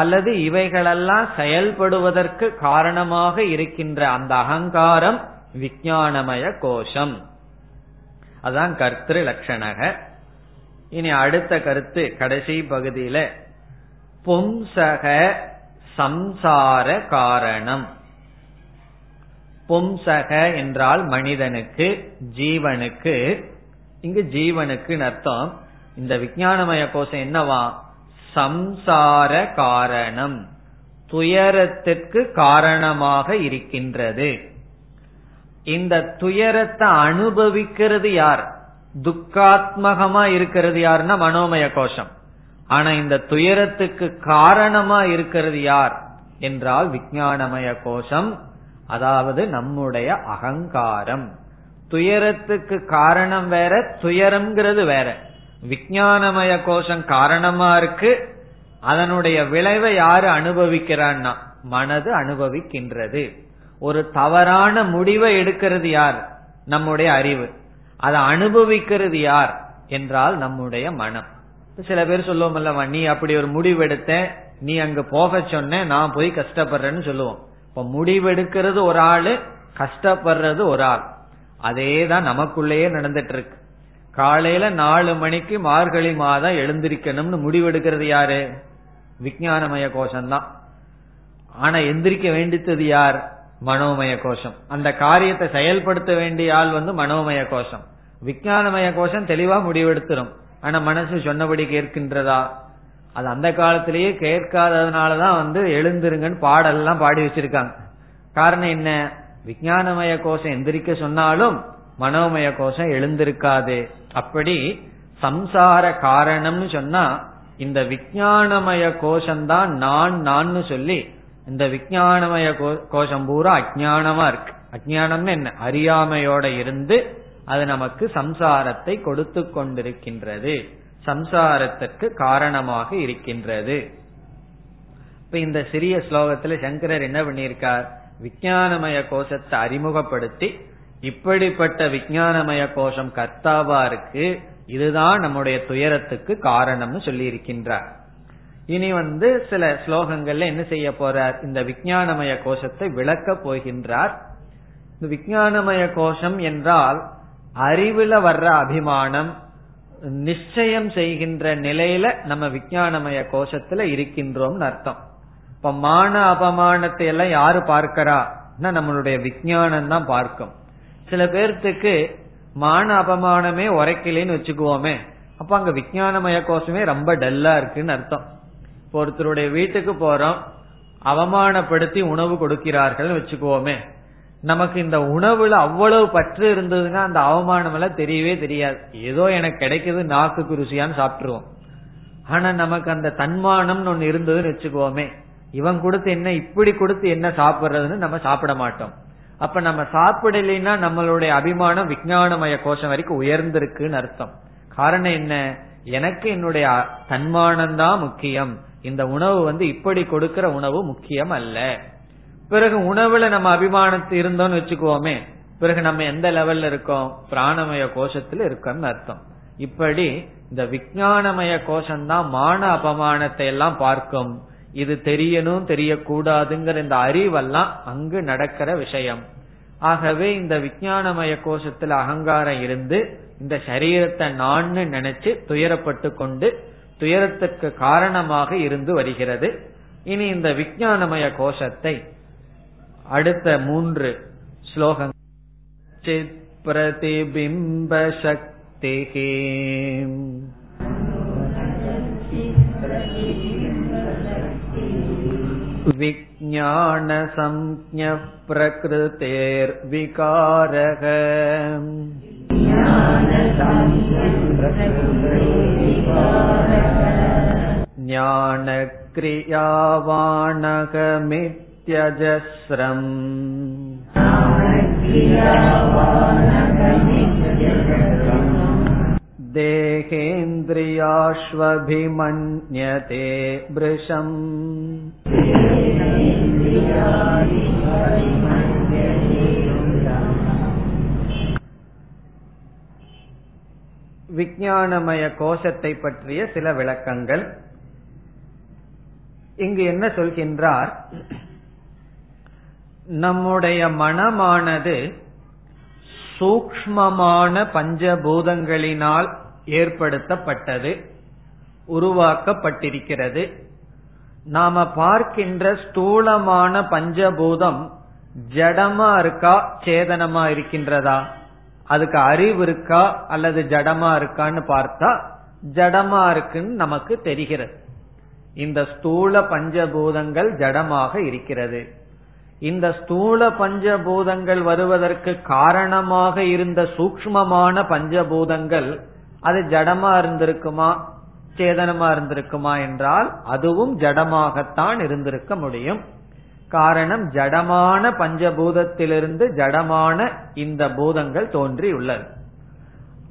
அல்லது இவைகளெல்லாம் செயல்படுவதற்கு காரணமாக இருக்கின்ற அந்த அகங்காரம் விஞ்ஞானமய கோஷம். அதான் கர்த்திரு லட்சணக. இனி அடுத்த கருத்து கடைசி பகுதியில பும்சக சம்சார காரணம். பும்சக என்றால் மனிதனுக்கு, ஜீவனுக்கு. இங்கு ஜீவனுக்கு அர்த்தம் இந்த விஞ்ஞானமய கோஷம் என்னவா? சம்சார காரணம், துயரத்திற்கு காரணமாக இருக்கின்றது. இந்த துயரத்தை அனுபவிக்கிறது யார்? துக்காத்மகமா இருக்கிறது யாருன்னா மனோமய கோஷம். ஆனா இந்த துயரத்துக்கு காரணமா இருக்கிறது யார் என்றால் விஞ்ஞானமய கோஷம். அதாவது நம்முடைய அகங்காரம். துயரத்துக்கு காரணம் வேற, துயரம்ங்கிறது வேற. விஞ்ஞானமய கோஷம் காரணமா இருக்கு, அதனுடைய விளைவை யாரு அனுபவிக்கிறான்னா மனது அனுபவிக்கின்றது. ஒரு தவறான முடிவை எடுக்கிறது யார்? நம்முடைய அறிவு. அதை அனுபவிக்கிறது யார் என்றால் நம்முடைய மனம். சில பேர் சொல்லுவோம் அல்லவா, நீ அப்படி ஒரு முடிவெடுத்த, நீ அங்க போக சொன்ன, நான் போய் கஷ்டப்படுறேன்னு சொல்லுவோம். இப்ப முடிவெடுக்கிறது ஒரு ஆளு, கஷ்டப்படுறது ஒரு ஆள். அதேதான் நமக்குள்ளேயே நடந்துட்டு இருக்கு. காலையில 4 மணிக்கு மார்கழி மாதம் எழுந்திருக்கணும்னு முடிவெடுக்கிறது யாரு? விஞ்ஞானமய கோஷம்தான். ஆனா எந்திரிக்க வேண்டித்தது யார்? மனோமய கோஷம். அந்த காரியத்தை செயல்படுத்த வேண்டிய ஆள் மனோமய கோஷம். விஞ்ஞானமய கோஷம் தெளிவா முடிவெடுத்துரும். ஆனா மனசு சொன்னபடி கேட்கின்றதா? அது அந்த காலத்திலேயே கேட்காததுனாலதான் எழுந்திருங்கன்னு பாடெல்லாம் பாடி வச்சிருக்காங்க. காரணம் என்ன? விஞ்ஞானமய கோஷம் எந்திரிக்க சொன்னாலும் மனோமய கோஷம் எழுந்திருக்காது. அப்படி சம்சார காரணம்னு சொன்னா இந்த விஞ்ஞானமய கோஷம்தான் நான் நான் சொல்லி இந்த விஞ்ஞானமய கோஷம் பூரா அஜ்ஞானமா இருக்கு. அஜ்ஞானம்னு என்ன? அறியாமையோட இருந்து அது நமக்கு சம்சாரத்தை கொடுத்து கொண்டிருக்கின்றது, சம்சாரத்திற்கு காரணமாக இருக்கின்றது. இப்ப இந்த சிறிய ஸ்லோகத்துல சங்கரர் என்ன பண்ணியிருக்கார்? விஞ்ஞானமய கோஷத்தை அறிமுகப்படுத்தி இப்படிப்பட்ட விஞ்ஞானமய கோஷம் கர்த்தாவா இருக்கு, இதுதான் நம்முடைய துயரத்துக்கு காரணம்னு சொல்லி இருக்கின்றார். இனி சில ஸ்லோகங்கள்ல என்ன செய்ய போறார்? இந்த விஞ்ஞானமய கோஷத்தை விளக்க போகின்றார். இந்த விஞ்ஞானமய கோஷம் என்றால் அறிவுல வர்ற அபிமானம், நிச்சயம் செய்கின்ற நிலையில நம்ம விஞ்ஞானமய கோஷத்துல இருக்கின்றோம்னு அர்த்தம். இப்ப மான அபமானத்தை எல்லாம் யாரு பார்க்கிறா? நம்மளுடைய விஞ்ஞானம் தான் பார்க்கும். சில பேர்த்துக்கு மான அபமானமே உரைக்கலன்னு வச்சுக்குவோமே, அப்ப அங்க விஞ்ஞானமய கோஷமே ரொம்ப டல்லா இருக்குன்னு அர்த்தம். இப்போ ஒருத்தருடைய வீட்டுக்கு போறோம், அவமானப்படுத்தி உணவு கொடுக்கிறார்கள் வச்சுக்குவோமே, நமக்கு இந்த உணவுல அவ்வளவு பற்று இருந்ததுன்னா அந்த அவமானம் எல்லாம் தெரியவே தெரியாது. ஏதோ எனக்கு கிடைக்கிறது நாக்கு ருசியான்னு சாப்பிட்டுருவோம். ஆனா நமக்கு அந்த தன்மானம்னு ஒண்ணு இருந்ததுன்னு வச்சுக்கோமே, இவன் கொடுத்து என்ன இப்படி கொடுத்து என்ன சாப்பிடுறதுன்னு நம்ம சாப்பிட மாட்டோம். அப்ப நம்ம சாப்பிடலைன்னா நம்மளுடைய அபிமானம் விஞ்ஞானமய கோஷம் வரைக்கும் உயர்ந்திருக்குன்னு அர்த்தம். காரணம் என்ன, எனக்கு என்னுடைய தன்மானம்தான் முக்கியம், இந்த உணவு இப்படி கொடுக்கிற உணவு முக்கியம் அல்ல. பிறகு உணவுல நம்ம அபிமானத்து இருந்தோம்னு வச்சுக்குவோமே, பிறகு நம்ம எந்த லெவல்ல இருக்கோம், பிராணமய கோஷத்துல இருக்கோம்னு அர்த்தம். இப்படி இந்த விஞ்ஞானமய கோஷம்தான் மான அபமானத்தை எல்லாம் பார்க்கும். இது தெரியணும் தெரியக்கூடாதுங்கிற இந்த அறிவெல்லாம் அங்கு நடக்கிற விஷயம். ஆகவே இந்த விஞ்ஞானமய கோஷத்துல அகங்காரம் இருந்து இந்த சரீரத்தை நான் நினைச்சு துயரப்பட்டு கொண்டு துயரத்துக்கு காரணமாக இருந்து வருகிறது. இனி இந்த விஞ்ஞானமய கோஷத்தை அடுத்த 3 ஸ்லோகம் சித் பிரதிபிம்ப சக்திஹி விஞ்ஞான சம்ஞ ப்ரக்ருதேர் விகாரக ஞான கிரியாவாணகமித்யஜஸ்ரம் தேகேந்திரியாஸ்வபிமன்யதே ப்ருஷம் விஞ்ஞானமய கோஷத்தை பற்றிய சில விளக்கங்கள். இங்கு என்ன சொல்கின்றார், நம்முடைய மனமானது சூக்ஷ்மமான பஞ்சபூதங்களினால் ஏற்படுத்தப்பட்டது, உருவாக்கப்பட்டிருக்கிறது. நாம பார்க்கின்ற ஸ்தூலமான பஞ்சபூதம் ஜடமா இருக்கா சேதனமா இருக்கின்றதா, அதுக்கு அறிவு இருக்கா அல்லது ஜடமா இருக்கான்னு பார்த்தா ஜடமா இருக்குன்னு நமக்கு தெரிகிறது. இந்த ஸ்தூல பஞ்சபூதங்கள் ஜடமாக இருக்கிறது. இந்த ஸ்தூல பஞ்சபூதங்கள் வருவதற்கு காரணமாக இருந்த சூக்ஷ்மமான பஞ்சபூதங்கள் அது ஜடமா இருந்திருக்குமா சேதனமா இருந்திருக்குமா என்றால் அதுவும் ஜடமாகத்தான் இருந்திருக்க முடியும். காரணம், ஜடமான பஞ்சபூதத்திலிருந்து ஜடமான இந்த பூதங்கள் தோன்றியுள்ளது.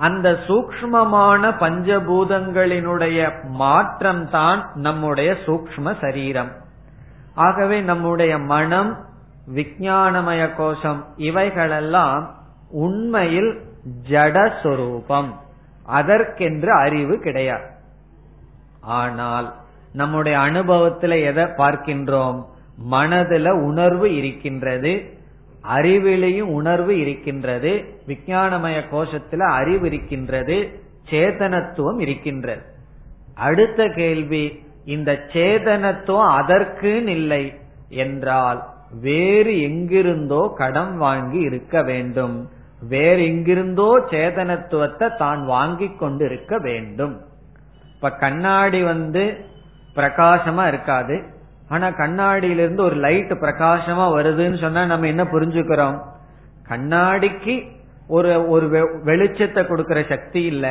அந்த சூக்ஷ்மமான பஞ்சபூதங்களினுடைய மாற்றம்தான் நம்முடைய சூக்ஷ்ம சரீரம். ஆகவே நம்முடைய மனம், விஞ்ஞானமய கோஷம் இவைகளெல்லாம் உண்மையில் ஜடஸ்வரூபம், அதற்கென்று அறிவு கிடையாது. ஆனால் நம்முடைய அனுபவத்தில் எதை பார்க்கின்றோம், மனதில் உணர்வு இருக்கின்றது, அறிவிலையும் உணர்வு இருக்கின்றது, விஞ்ஞானமய கோஷத்தில் அறிவு இருக்கின்றது, சேதனத்துவம் இருக்கின்றது. அடுத்த கேள்வி, இந்த சேதனத்துவம் அதற்கு இல்லை என்றால் வேறு எங்கிருந்தோ கடன் வாங்கி இருக்க வேண்டும், வேறு எங்கிருந்தோ சேதனத்துவத்தை தான் வாங்கி கொண்டு இருக்க வேண்டும். இப்ப கண்ணாடி பிரகாசமா இருக்காது, ஆனா கண்ணாடியிலிருந்து ஒரு லைட் பிரகாசமா வருதுன்னு சொன்னா நம்ம என்ன புரிஞ்சுக்கிறோம், கண்ணாடிக்கு ஒரு வெளிச்சத்தை கொடுக்கிற சக்தி இல்ல,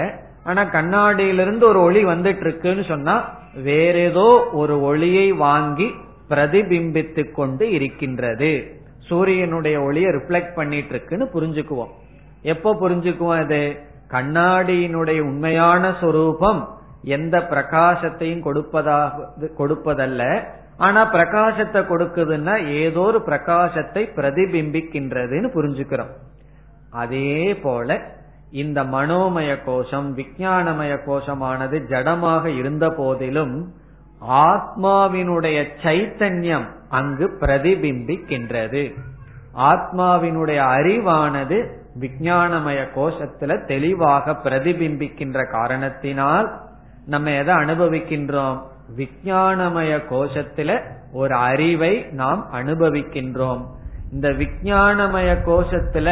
ஆனா கண்ணாடியிலிருந்து ஒரு ஒளி வந்துட்டு இருக்குன்னு சொன்னா வேற ஏதோ ஒரு ஒளியை வாங்கி பிரதிபிம்பித்து கொண்டு இருக்கின்றது. சூரியனுடைய ஒளியை ரிஃப்ளெக்ட் பண்ணிட்டு இருக்குன்னு புரிஞ்சுக்குவோம். எப்போ புரிஞ்சுக்குவோம், அது கண்ணாடியினுடைய உண்மையான சொரூபம் எந்த பிரகாசத்தையும் கொடுப்பதல்ல, ஆனா பிரகாசத்தை கொடுக்குதுன்னா ஏதோ ஒரு பிரகாசத்தை பிரதிபிம்பிக்கின்றதுன்னு புரிஞ்சுக்கிறோம். அதே போல இந்த மனோமய கோஷம் விஞ்ஞானமய கோஷமானது ஜடமாக இருந்த போதிலும் ஆத்மாவினுடைய சைத்தன்யம் அங்கு பிரதிபிம்பிக்கின்றது. ஆத்மாவினுடைய அறிவானது விஞ்ஞானமய கோஷத்துல தெளிவாக பிரதிபிம்பிக்கின்ற காரணத்தினால் நம்ம எதை அனுபவிக்கின்றோம், விஞ்ஞானமய கோஷத்துல ஒரு அறிவை நாம் அனுபவிக்கின்றோம். இந்த விஞ்ஞானமய கோஷத்துல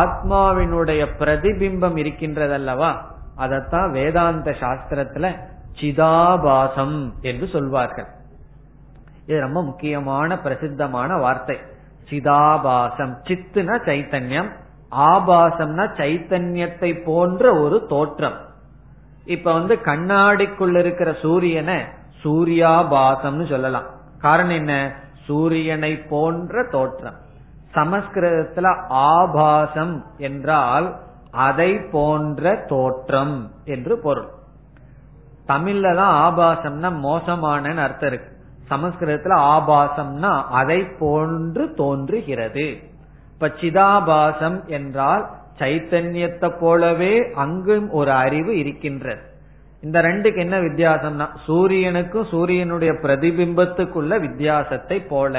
ஆத்மாவினுடைய பிரதிபிம்பம் இருக்கின்றதல்லவா, அதத்தான் வேதாந்த சாஸ்திரத்துல சிதாபாசம் என்று சொல்வார்கள். இது ரொம்ப முக்கியமான பிரசித்தமான வார்த்தை. சிதாபாசம். சித்துனா சைத்தன்யம், ஆபாசம்னா சைத்தன்யத்தை போன்ற ஒரு தோற்றம். இப்ப கண்ணாடிக்குள்ள இருக்கிற சூரியனை சூர்யாபாசம்னு சொல்லலாம். காரணம் என்ன? சூரியனை போன்ற தோற்றம். சமஸ்கிருதத்துல ஆபாசம் என்றால் அதை போன்ற தோற்றம் என்று பொருள். தமிழ்ல தான் ஆபாசம்னா மோசமான அர்த்தம் இருக்கு. சமஸ்கிருதத்துல ஆபாசம்னா அதை போன்று தோன்றுகிறது. இப்ப சிதாபாசம் என்றால் சைத்தன்யத்தை போலவே அங்கும் ஒரு அறிவு இருக்கின்றது. இந்த ரெண்டுக்கு என்ன வித்தியாசம்னா சூரியனுக்கும் சூரியனுடைய பிரதிபிம்பத்துக்குள்ள வித்தியாசத்தை போல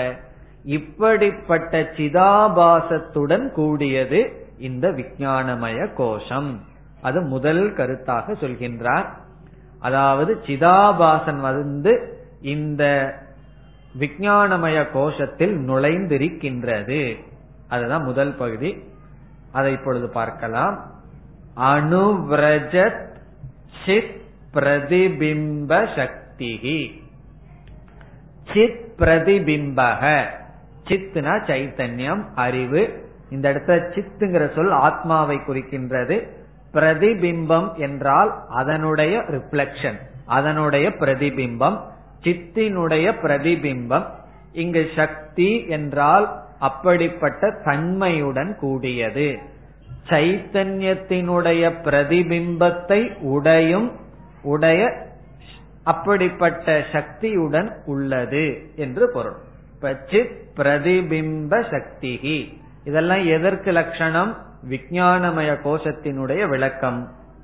இப்படிப்பட்ட சிதாபாசத்துடன் கூடியது இந்த விஞ்ஞானமய கோஷம். அது முதல் கருத்தாக சொல்கின்றார். அதாவது சிதாபாசன் இந்த விஞ்ஞானமய கோஷத்தில் நுழைந்திருக்கின்றது. அதுதான் முதல் பகுதி. அதை இப்பொழுது பார்க்கலாம். அனுவ்ரஜத் சித் பிரதிபிம்ப சக்திஹி. சித் பிரதிபிம்பக, சித்னா சைத்தன்யம், அறிவு. இந்த இடத்துல சித்துங்கிற சொல் ஆத்மாவை குறிக்கின்றது. பிரதிபிம்பம் என்றால் அதனுடைய ரிஃப்ளெக்ஷன், அதனுடைய பிரதிபிம்பம், சித்தினுடைய பிரதிபிம்பம். இங்கு சக்தி என்றால் அப்படிப்பட்ட தன்மையுடன் கூடியது. சைத்தன்யத்தினுடைய பிரதிபிம்பத்தை உடைய அப்படிப்பட்ட சக்தியுடன் உள்ளது என்று பொருள். இப்ப சித் பிரதிபிம்ப சக்தி. இதெல்லாம் எதற்கு லட்சணம்? விஞ்ஞானமய கோஷத்தினுடைய விளக்கம்.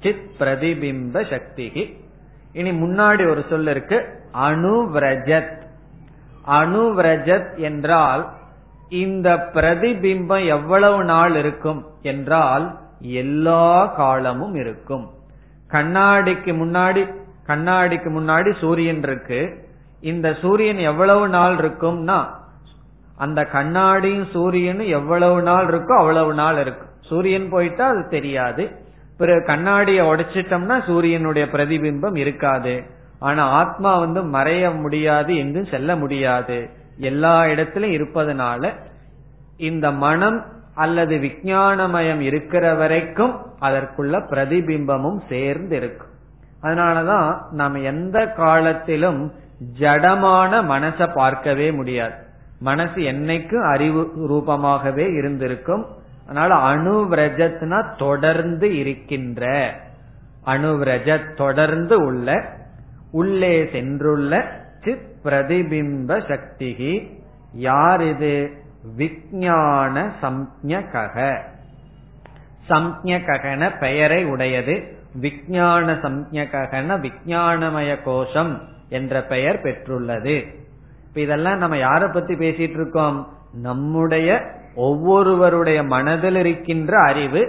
சித் பிரதிபிம்ப சக்தி. இனி முன்னாடி ஒரு சொல் இருக்கு, அனுவ்ரஜத். அனுவ்ரஜத் என்றால் இந்த பிரதிபிம்பம் எவ்வளவு நாள் இருக்கும் என்றால் எல்லா காலமும் இருக்கும். கண்ணாடிக்கு முன்னாடி சூரியன் இருக்கு. இந்த சூரியன் எவ்வளவு நாள் இருக்கும்னா அந்த கண்ணாடியும் சூரியனும் எவ்வளவு நாள் இருக்கோ அவ்வளவு நாள் இருக்கும். சூரியன் போயிட்டா அது தெரியாது. பிறகு கண்ணாடியை உடைச்சிட்டோம்னா சூரியனுடைய பிரதிபிம்பம் இருக்காது. ஆனா ஆத்மா மறைய முடியாது, எங்கும் செல்ல முடியாது, எல்லா இடத்திலும் இருப்பதனால இந்த மனம் அல்லது விஞ்ஞானமயம் இருக்கிற வரைக்கும் அதற்குள்ள பிரதிபிம்பமும் சேர்ந்து இருக்கும். அதனாலதான் நாம் எந்த காலத்திலும் ஜடமான மனசை பார்க்கவே முடியாது. மனசு என்னைக்கும் அறிவு ரூபமாகவே இருந்திருக்கும். அதனால அனுவ்ரஜத்னா தொடர்ந்து இருக்கின்ற, அனுவ்ரஜத் தொடர்ந்து உள்ள, உள்ளே சென்றுள்ள சித் பிரதிபிம்ப சக்தி. யார் இது? விஞ்ஞான சம்ஞக. சம்ஞகன பெயரை உடையது. விஞ்ஞான சம்ஞகன விஞ்ஞானமய கோஷம் என்ற பெயர் பெற்றுள்ளது. இப்ப இதெல்லாம் நம்ம யாரை பத்தி பேசிட்டு இருக்கோம்? நம்முடைய ஒவ்வொருவருடைய மனதில் இருக்கின்ற அறிவு.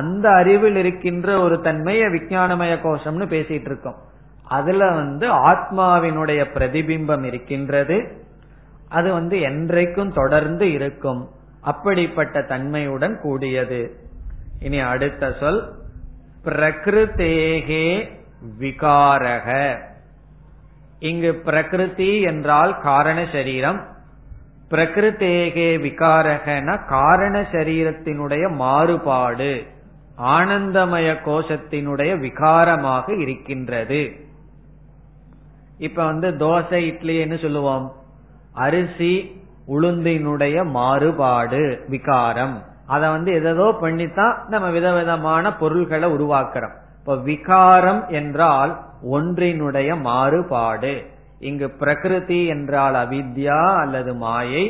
அந்த அறிவில் இருக்கின்ற ஒரு தன்மையை விஞ்ஞானமய கோஷம்னு பேசிட்டு இருக்கோம். அதுல ஆத்மாவினுடைய பிரதிபிம்பம் இருக்கின்றது. அது என்றைக்கும் தொடர்ந்து இருக்கும். அப்படிப்பட்ட தன்மையுடன் கூடியது. இனி அடுத்த சொல் பிரகிருதேகே விகாரக. இங்கு பிரகிருதி என்றால் காரண சரீரம். பிரகிருதேகே விகாரகன காரண சரீரத்தினுடைய மாறுபாடு ஆனந்தமய கோஷத்தினுடைய விகாரமாக இருக்கின்றது. இப்ப தோசை இட்லின்னு சொல்லுவோம். அரிசி உளுந்தினுடைய மாறுபாடு விகாரம். அத எதோ பண்ணித்தான் நம்ம விதவிதமான பொருள்களை உருவாக்குறோம். இப்ப விகாரம் என்றால் ஒன்றினுடைய மாறுபாடு. இங்கு பிரகிருதி என்றால் அவித்யா அல்லது மாயை.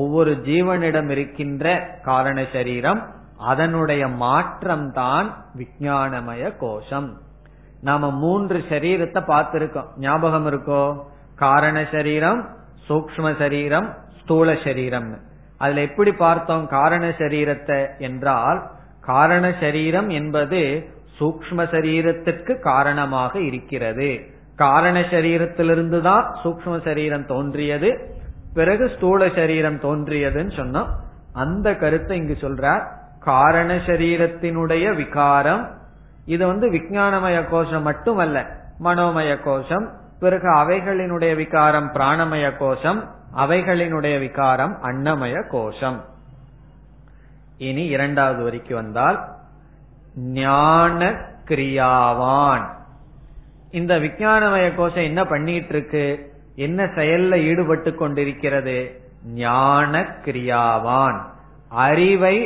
ஒவ்வொரு ஜீவனிடம் இருக்கின்ற காரண சரீரம், அதனுடைய மாற்றம்தான் விஞ்ஞானமய கோஷம். நாம 3 சரீரத்தை பார்த்திருக்கோம், ஞாபகம் இருக்கோ? காரண சரீரம், சூக்ஷ்ம சரீரம், ஸ்தூல சரீரம். அதுல எப்படி பார்த்தோம் காரண சரீரத்தை என்றால் காரண சரீரம் என்பது சூக்ஷ்ம சரீரத்திற்கு காரணமாக இருக்கிறது. காரண சரீரத்திலிருந்து தான் சூக்ஷ்ம சரீரம் தோன்றியது, பிறகு ஸ்தூல சரீரம் தோன்றியதுன்னு சொன்னோம். அந்த கருத்தை இங்கு சொல்றார். காரண சரீரத்தினுடைய விகாரம். இது விஞ்ஞானமய கோஷம் மட்டுமல்ல, மனோமய கோஷம், பிறகு அவைகளினுடைய விகாரம் பிராணமய கோஷம், அவைகளினுடைய விகாரம் அன்னமய கோஷம். இனி இரண்டாவது வரிக்கு வந்தால் ஞான கிரியாவான். இந்த விஞ்ஞானமய கோஷம் என்ன பண்ணிட்டு இருக்கு, என்ன செயல்ல ஈடுபட்டு கொண்டிருக்கிறது? ஞான கிரியாவான், அறிவை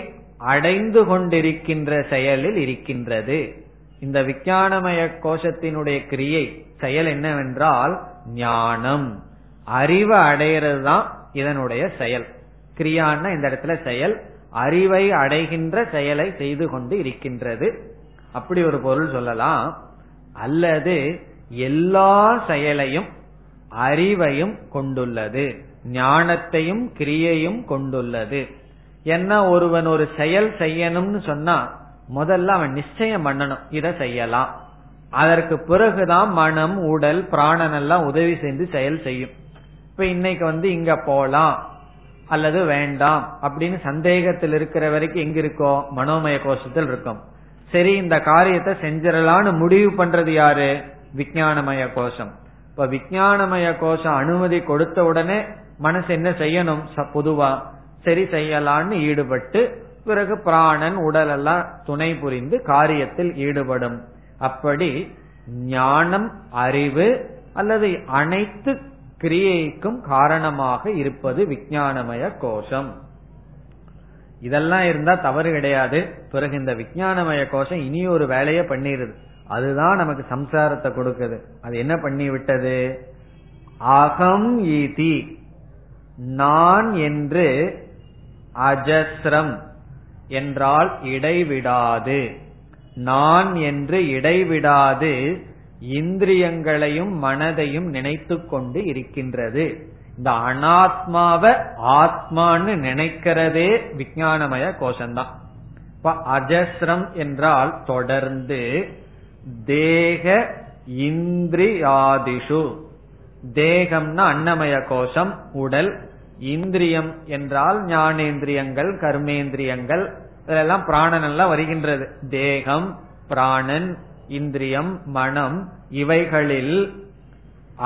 அடைந்து கொண்டிருக்கின்ற செயலில் இருக்கின்றது. இந்த விஞ்ஞானமய கோஷத்தினுடைய கிரியை செயல் என்னவென்றால் ஞானம், அறிவை அடையிறது தான் இதனுடைய செயல். கிரியான்னா இந்த இடத்துல செயல், அறிவை அடைகின்ற செயலை செய்து கொண்டு இருக்கின்றது. அப்படி ஒரு பொருள் சொல்லலாம். அல்லது எல்லா செயலையும் அறிவையும் கொண்டுள்ளது, ஞானத்தையும் கிரியையும் கொண்டுள்ளது. என்ன, ஒருவன் ஒரு செயல் செய்யணும்னு சொன்னா முதல்ல அவன் நிச்சயம் பண்ணணும், இதை செய்யலாம். அதற்கு பிறகுதான் மனம், உடல், பிராணன் எல்லாம் உதவி செய்து செயல் செய்யும். இப்ப இன்னைக்கு இங்க போலாம் அல்லது வேண்டாம் அப்படின்னு சந்தேகத்தில் இருக்கிற வரைக்கும் எங்க இருக்கோம்? மனோமய கோஷத்தில் இருக்கும். சரி, இந்த காரியத்தை செஞ்சிடலான்னு முடிவு பண்றது யாரு? விஞ்ஞானமய கோஷம். இப்ப விஞ்ஞானமய கோஷம் அனுமதி கொடுத்த உடனே மனசு என்ன செய்யணும்? பொதுவா சரி செய்யலான்னு ஈடுபட்டு பிறகு பிராணன், உடல் எல்லாம் துணை புரிந்து காரியத்தில் ஈடுபடும். அப்படி ஞானம், அறிவு அல்லது அனைத்து கிரியைக்கும் காரணமாக இருப்பது விஞ்ஞானமய கோஷம். இதெல்லாம் இருந்தா தவறு கிடையாது. பிறகு இந்த விஞ்ஞானமய கோஷம் இனி ஒரு வேலைய பண்ணிருது, அதுதான் நமக்கு சம்சாரத்தை கொடுக்குது. அது என்ன பண்ணி விட்டது? அகம் ஈதி, நான் என்று அஜஸ்ரம் என்றால் இடைவிடாது, நான் என்று இடைவிடாது இந்திரியங்களையும் மனதையும் நினைத்து கொண்டு இருக்கின்றது. இந்த அனாத்மாவை ஆத்மான்னு நினைக்கிறதே விஞ்ஞானமய கோஷம்தான். அஜஸ்ரம் என்றால் தொடர்ந்து, தேக இந்திரியாதிஷு, தேகம்னா அன்னமய கோஷம் உடல், இந்திரியம் என்றால் ஞானேந்திரியங்கள், கர்மேந்திரியங்கள், இதெல்லாம் பிராணன் எல்லாம் வருகின்றது. தேகம், பிராணன், இந்திரியம், மனம், இவைகளில்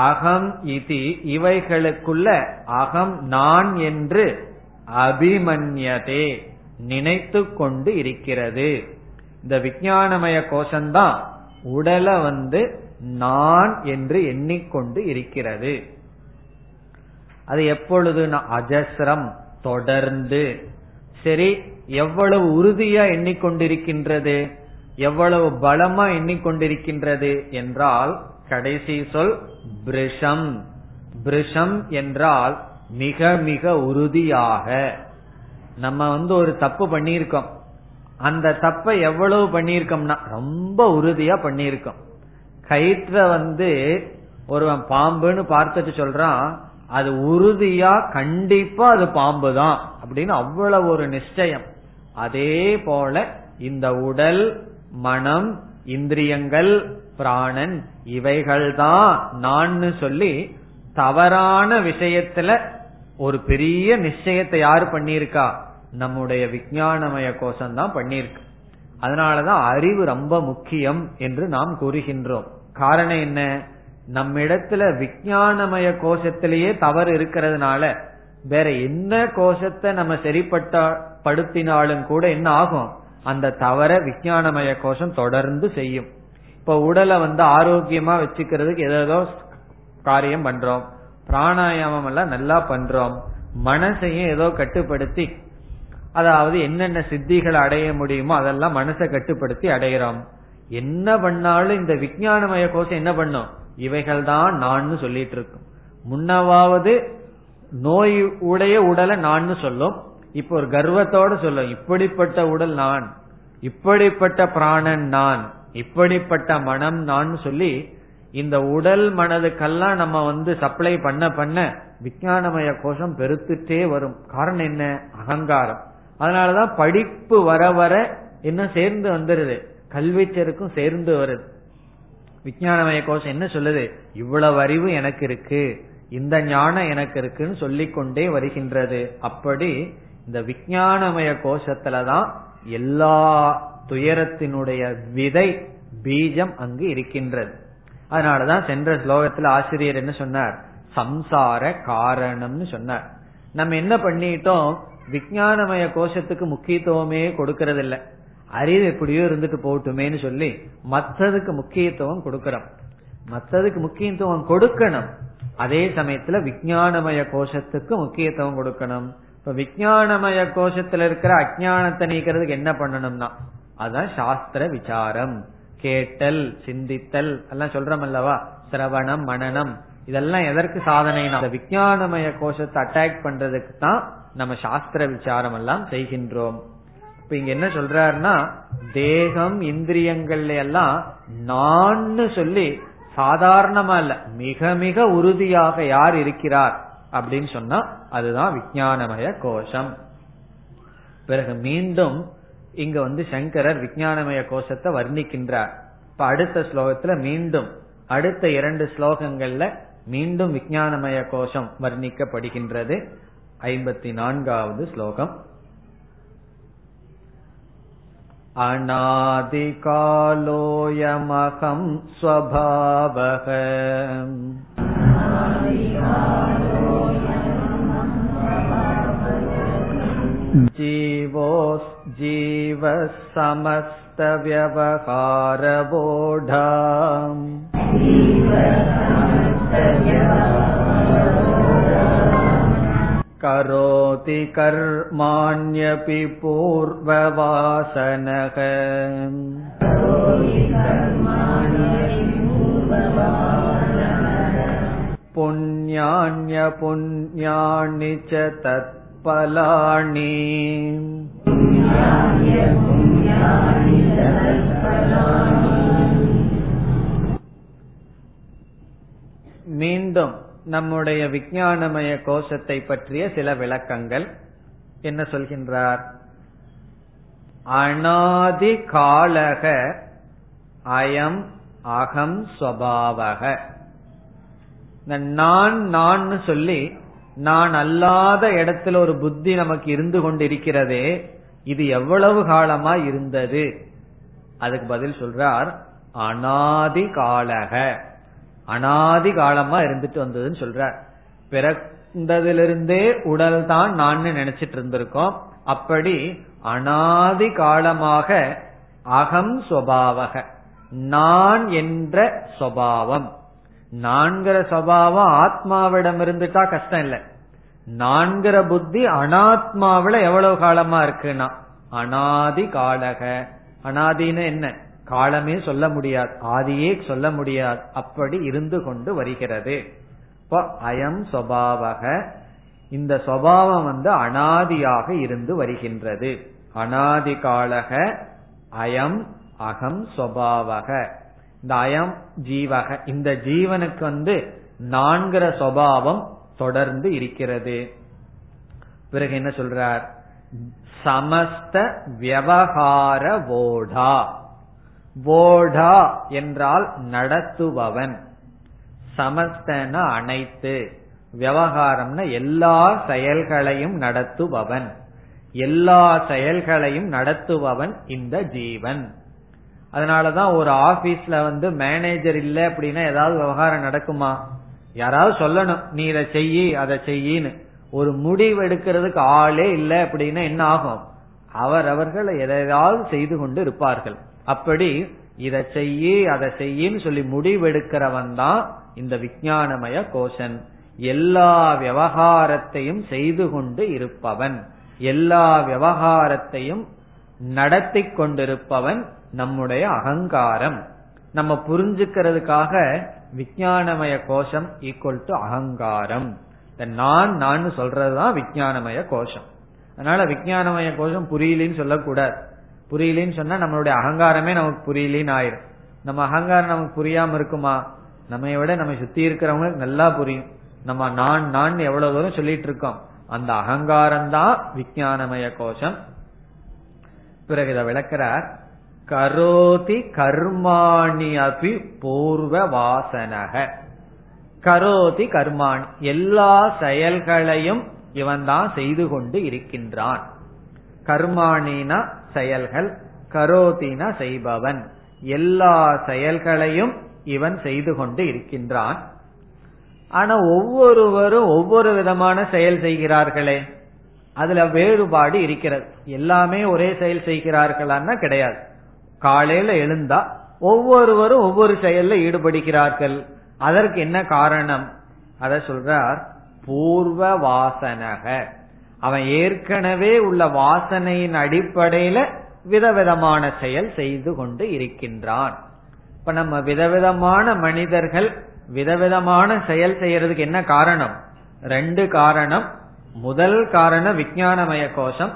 அகம் இதி, இவைகளுக்குள்ள அகம் நான் என்று அபிமன்யதே நினைத்து கொண்டு இருக்கிறது. இந்த விஞ்ஞானமய கோஷம்தான் உடலை நான் என்று எண்ணிக்கொண்டு இருக்கிறது. அது எப்பொழுதுனா அஜஸ்ரம், தொடர்ந்து. சரி, எவ்வளவு உறுதியா எண்ணிக்கொண்டிருக்கின்றது, எவ்வளவு பலமா எண்ணிக்கொண்டிருக்கின்றது என்றால் கடைசி சொல் பிரிஷம். பிரிஷம் என்றால் மிக மிக உறுதியாக. நம்ம ஒரு தப்பு பண்ணியிருக்கோம், அந்த தப்பை எவ்வளவு பண்ணியிருக்கோம்னா ரொம்ப உறுதியா பண்ணியிருக்கோம். கயிற்ற ஒருவன் பாம்புன்னு பார்த்துட்டு சொல்றான், அது உறுதியா கண்டிப்பா அது பாம்பு தான் அப்படின்னு அவ்வளவு ஒரு நிச்சயம். அதே போல இந்த உடல், மனம், இந்திரியங்கள், பிராணன், இவைகள்தான் நான் சொல்லி தவறான விஷயத்துல ஒரு பெரிய நிச்சயத்தை யாரு பண்ணியிருக்கா? நம்முடைய விஞ்ஞானமய கோஷம் தான் பண்ணியிருக்கு. அதனாலதான் அறிவு ரொம்ப முக்கியம் என்று நாம் கூறுகின்றோம். காரணம் என்ன? நம்மிடத்துல விஞ்ஞானமய கோஷத்திலேயே தவறு இருக்கிறதுனால வேற என்ன கோஷத்தை நம்ம சரிப்படுத்தினாலும் கூட என்ன ஆகும்? அந்த தவற விஞ்ஞானமய கோஷம் தொடர்ந்து செய்யும். இப்ப உடலை ஆரோக்கியமா வச்சுக்கிறதுக்கு ஏதோ காரியம் பண்றோம், பிராணாயாமம் எல்லாம் நல்லா பண்றோம், மனசையும் ஏதோ கட்டுப்படுத்தி, அதாவது என்னென்ன சித்திகளை அடைய முடியுமோ அதெல்லாம் மனசை கட்டுப்படுத்தி அடைகிறோம். என்ன பண்ணாலும் இந்த விஞ்ஞானமய கோஷம் என்ன பண்ணும்? இவைகள் தான் நான் சொல்லிட்டு இருக்கும். முன்னவாவது நோய் உடைய உடலை நான் சொல்லும், இப்ப ஒரு கர்வத்தோடு சொல்லும், இப்படிப்பட்ட உடல் நான், இப்படிப்பட்ட பிராணன் நான், இப்படிப்பட்ட மனம் நான் சொல்லி இந்த உடல் மனதுக்கெல்லாம் நம்ம சப்ளை பண்ண பண்ண விஞ்ஞானமய கோஷம் பெருத்துட்டே வரும். காரணம் என்ன? அகங்காரம். அதனாலதான் படிப்பு வர வர இன்னும் சேர்ந்து வந்துருது, கல்வீச்சருக்கும் சேர்ந்து வருது. விஞ்ஞானமய கோஷம் என்ன சொல்லுது? இவ்வளவு அறிவு எனக்கு இருக்கு, இந்த ஞானம் எனக்கு இருக்குன்னு சொல்லிக்கொண்டே வருகின்றது. அப்படி இந்த விஞ்ஞானமய கோஷத்துலதான் எல்லா துயரத்தினுடைய விதை, பீஜம் அங்கு இருக்கின்றது. அதனாலதான் சென்ற ஸ்லோகத்துல ஆசிரியர் என்ன சொன்னார், சம்சார காரணம்னு சொன்னார். நம்ம என்ன பண்ணிட்டோம், விஞ்ஞானமய கோஷத்துக்கு முக்கியத்துவமே கொடுக்கறது இல்ல, அறிவு எப்படியோ இருந்துட்டு போட்டுமேன்னு சொல்லி மற்றதுக்கு முக்கியத்துவம் கொடுக்கிறோம். மற்றதுக்கு முக்கியத்துவம் கொடுக்கணும், அதே சமயத்துல விஞ்ஞானமய கோஷத்துக்கு முக்கியத்துவம் கொடுக்கணும். இப்ப விஞ்ஞானமய கோஷத்துல இருக்கிற அஜ்ஞானத்தை நீக்கிறதுக்கு என்ன பண்ணணும்னா அதான் சாஸ்திர விசாரம், கேட்டல், சிந்தித்தல் எல்லாம் சொல்றோம் அல்லவா, சிரவணம், மனனம். இதெல்லாம் எதற்கு சாதனைனா விஞ்ஞானமய கோஷத்தை அட்டாக் பண்றதுக்கு தான் நம்ம சாஸ்திர விசாரம் எல்லாம் செய்கின்றோம். இப்ப இங்க என்ன சொல்றாருன்னா, தேகம் இந்திரியங்கள்ல எல்லாம் நான்னு சொல்லி சாதாரணமா இல்ல, மிக மிக உறுதியாக யார் இருக்கிறார் அப்படின்னு சொன்னா அதுதான் விஞ்ஞானமய கோஷம். பிறகு மீண்டும் இங்க சங்கரர் விஞ்ஞானமய கோஷத்தை வர்ணிக்கின்றார். இப்ப அடுத்த ஸ்லோகத்துல மீண்டும், அடுத்த இரண்டு ஸ்லோகங்கள்ல மீண்டும் விஞ்ஞானமய கோஷம் வர்ணிக்கப்படுகின்றது. 54வது ஸ்லோகம். அநாதிகாலோயமகம் ஸ்வபாவஹ ஜீவோஸ் ஜீவஸ் சமஸ்த வ்யவஹார போதாம் கரோதி கர்மாண்யபி பூர்வ வாசனக. புண்யான்ய புண்யானி ச தத் பலாணி மீண்டும் நம்முடைய விஞ்ஞானமய கோஷத்தை பற்றிய சில விளக்கங்கள். என்ன சொல்கின்றார், அநாதி காலக அயம் அகம் ஸ்வபாவக. நான் நான் சொல்லி நான் அல்லாத இடத்துல ஒரு புத்தி நமக்கு இருந்து கொண்டிருக்கிறதே, இது எவ்வளவு காலமா இருந்தது? அதுக்கு பதில் சொல்றார் அநாதி காலக, அநாதி காலமா இருந்துட்டு வந்ததுன்னு சொல்றார். பிறந்ததிலிருந்தே உடல் தான் நான் நினைச்சிட்டு இருந்திருக்கோம். அப்படி அநாதி காலமாக அகம் சுபாவக, நான் என்ற சுபாவம், நான்கிற சுபாவம் ஆத்மாவிடம் இருந்துட்டா கஷ்டம் இல்லை, நான்கிற புத்தி அனாத்மாவில எவ்வளவு காலமா இருக்குன்னா அநாதி காலக. அனாதின்னு என்ன, காலமே சொல்ல முடியாது, ஆதியே சொல்ல முடியாது, அப்படி இருந்து கொண்டு வருகிறது. இப்போ அயம் சுபாவக, இந்த சுபாவம் அனாதியாக இருந்து வருகின்றது. அநாதி காலக அயம் அகம் சுபாவக. இந்த அயம் ஜீவக, இந்த ஜீவனுக்கு நான்கிற சுபாவம் தொடர்ந்து இருக்கிறது. பிறகு என்ன சொல்றார், சமஸ்த வியவகார வோடா. வோடா என்றால் நடத்துபவன், சமஸ்தன அனைத்து, விவகாரம்னா எல்லா செயல்களையும் நடத்துபவன். எல்லா செயல்களையும் நடத்துபவன் இந்த ஜீவன். அதனாலதான் ஒரு ஆபீஸ்ல மேனேஜர் இல்ல அப்படின்னா ஏதாவது விவகாரம் நடக்குமா? யாராவது சொல்லணும், நீ இதை செய்யி அதை செய்யின்னு. ஒரு முடிவு எடுக்கிறதுக்கு ஆளே இல்ல அப்படின்னா என்ன ஆகும், அவரவர்கள் எதாவது செய்து கொண்டு இருப்பார்கள். அப்படி இதை செய்யி அதை செய்யின்னு சொல்லி முடிவெடுக்கிறவன் தான் இந்த விஞ்ஞானமய கோஷன். எல்லா விவகாரத்தையும் செய்து கொண்டு இருப்பவன், எல்லா விவகாரத்தையும் நடத்தி கொண்டிருப்பவன் நம்முடைய அகங்காரம். நம்ம புரிஞ்சுக்கிறதுக்காக விஞ்ஞானமய கோஷம் ஈக்குவல் டு அகங்காரம். நான் நான் சொல்றதுதான் விஞ்ஞானமய கோஷம். அதனால விஞ்ஞானமய கோஷம் புரியலன்னு சொல்லக்கூடாது. புரியலன்னு சொன்னா நம்மளுடைய அகங்காரமே நமக்கு புரியலன்னு ஆயிரும். நம்ம அகங்காரம் நமக்கு புரியாம இருக்குமா? நம்ம விட நம்ம சுத்தி இருக்கிறவங்களுக்கு நல்லா புரியும். நம்ம நான் நான் எவ்வளவு தூரம் சொல்லிட்டு இருக்கோம், அந்த அகங்காரம் தான் விஞ்ஞானமய கோஷம். பிறகு இதை விளக்கிறார், கரோதி கர்மாணி அபி பூர்வ வாசனக. கரோதி கர்மாணி, எல்லா செயல்களையும் இவன் தான் செய்து கொண்டு இருக்கின்றான். கர்மாணினா செயல்கள், கரோதினா செய்பவன். எல்லா செயல்களையும் இவன் செய்து கொண்டு இருக்கின்றான். ஆனா ஒவ்வொருவரும் ஒவ்வொரு விதமான செயல் செய்கிறார்களே, அதுல வேறுபாடு இருக்கிறது. எல்லாமே ஒரே செயல் செய்கிறார்களான்னா கிடையாது. காலையில எழுந்தா ஒவ்வொருவரும் ஒவ்வொரு செயல்ல ஈடுபடுகிறார்கள். அதற்கு என்ன காரணம்? அத சொல்றார், பூர்வ வாசனக. அவன் ஏற்கனவே உள்ள வாசனையின் அடிப்படையில விதவிதமான செயல் செய்து கொண்டு இருக்கின்றான். இப்ப நம்ம விதவிதமான மனிதர்கள் விதவிதமான செயல் செய்யறதுக்கு என்ன காரணம்? ரெண்டு காரணம். முதல் காரணம் விஞ்ஞானமய கோஷம்.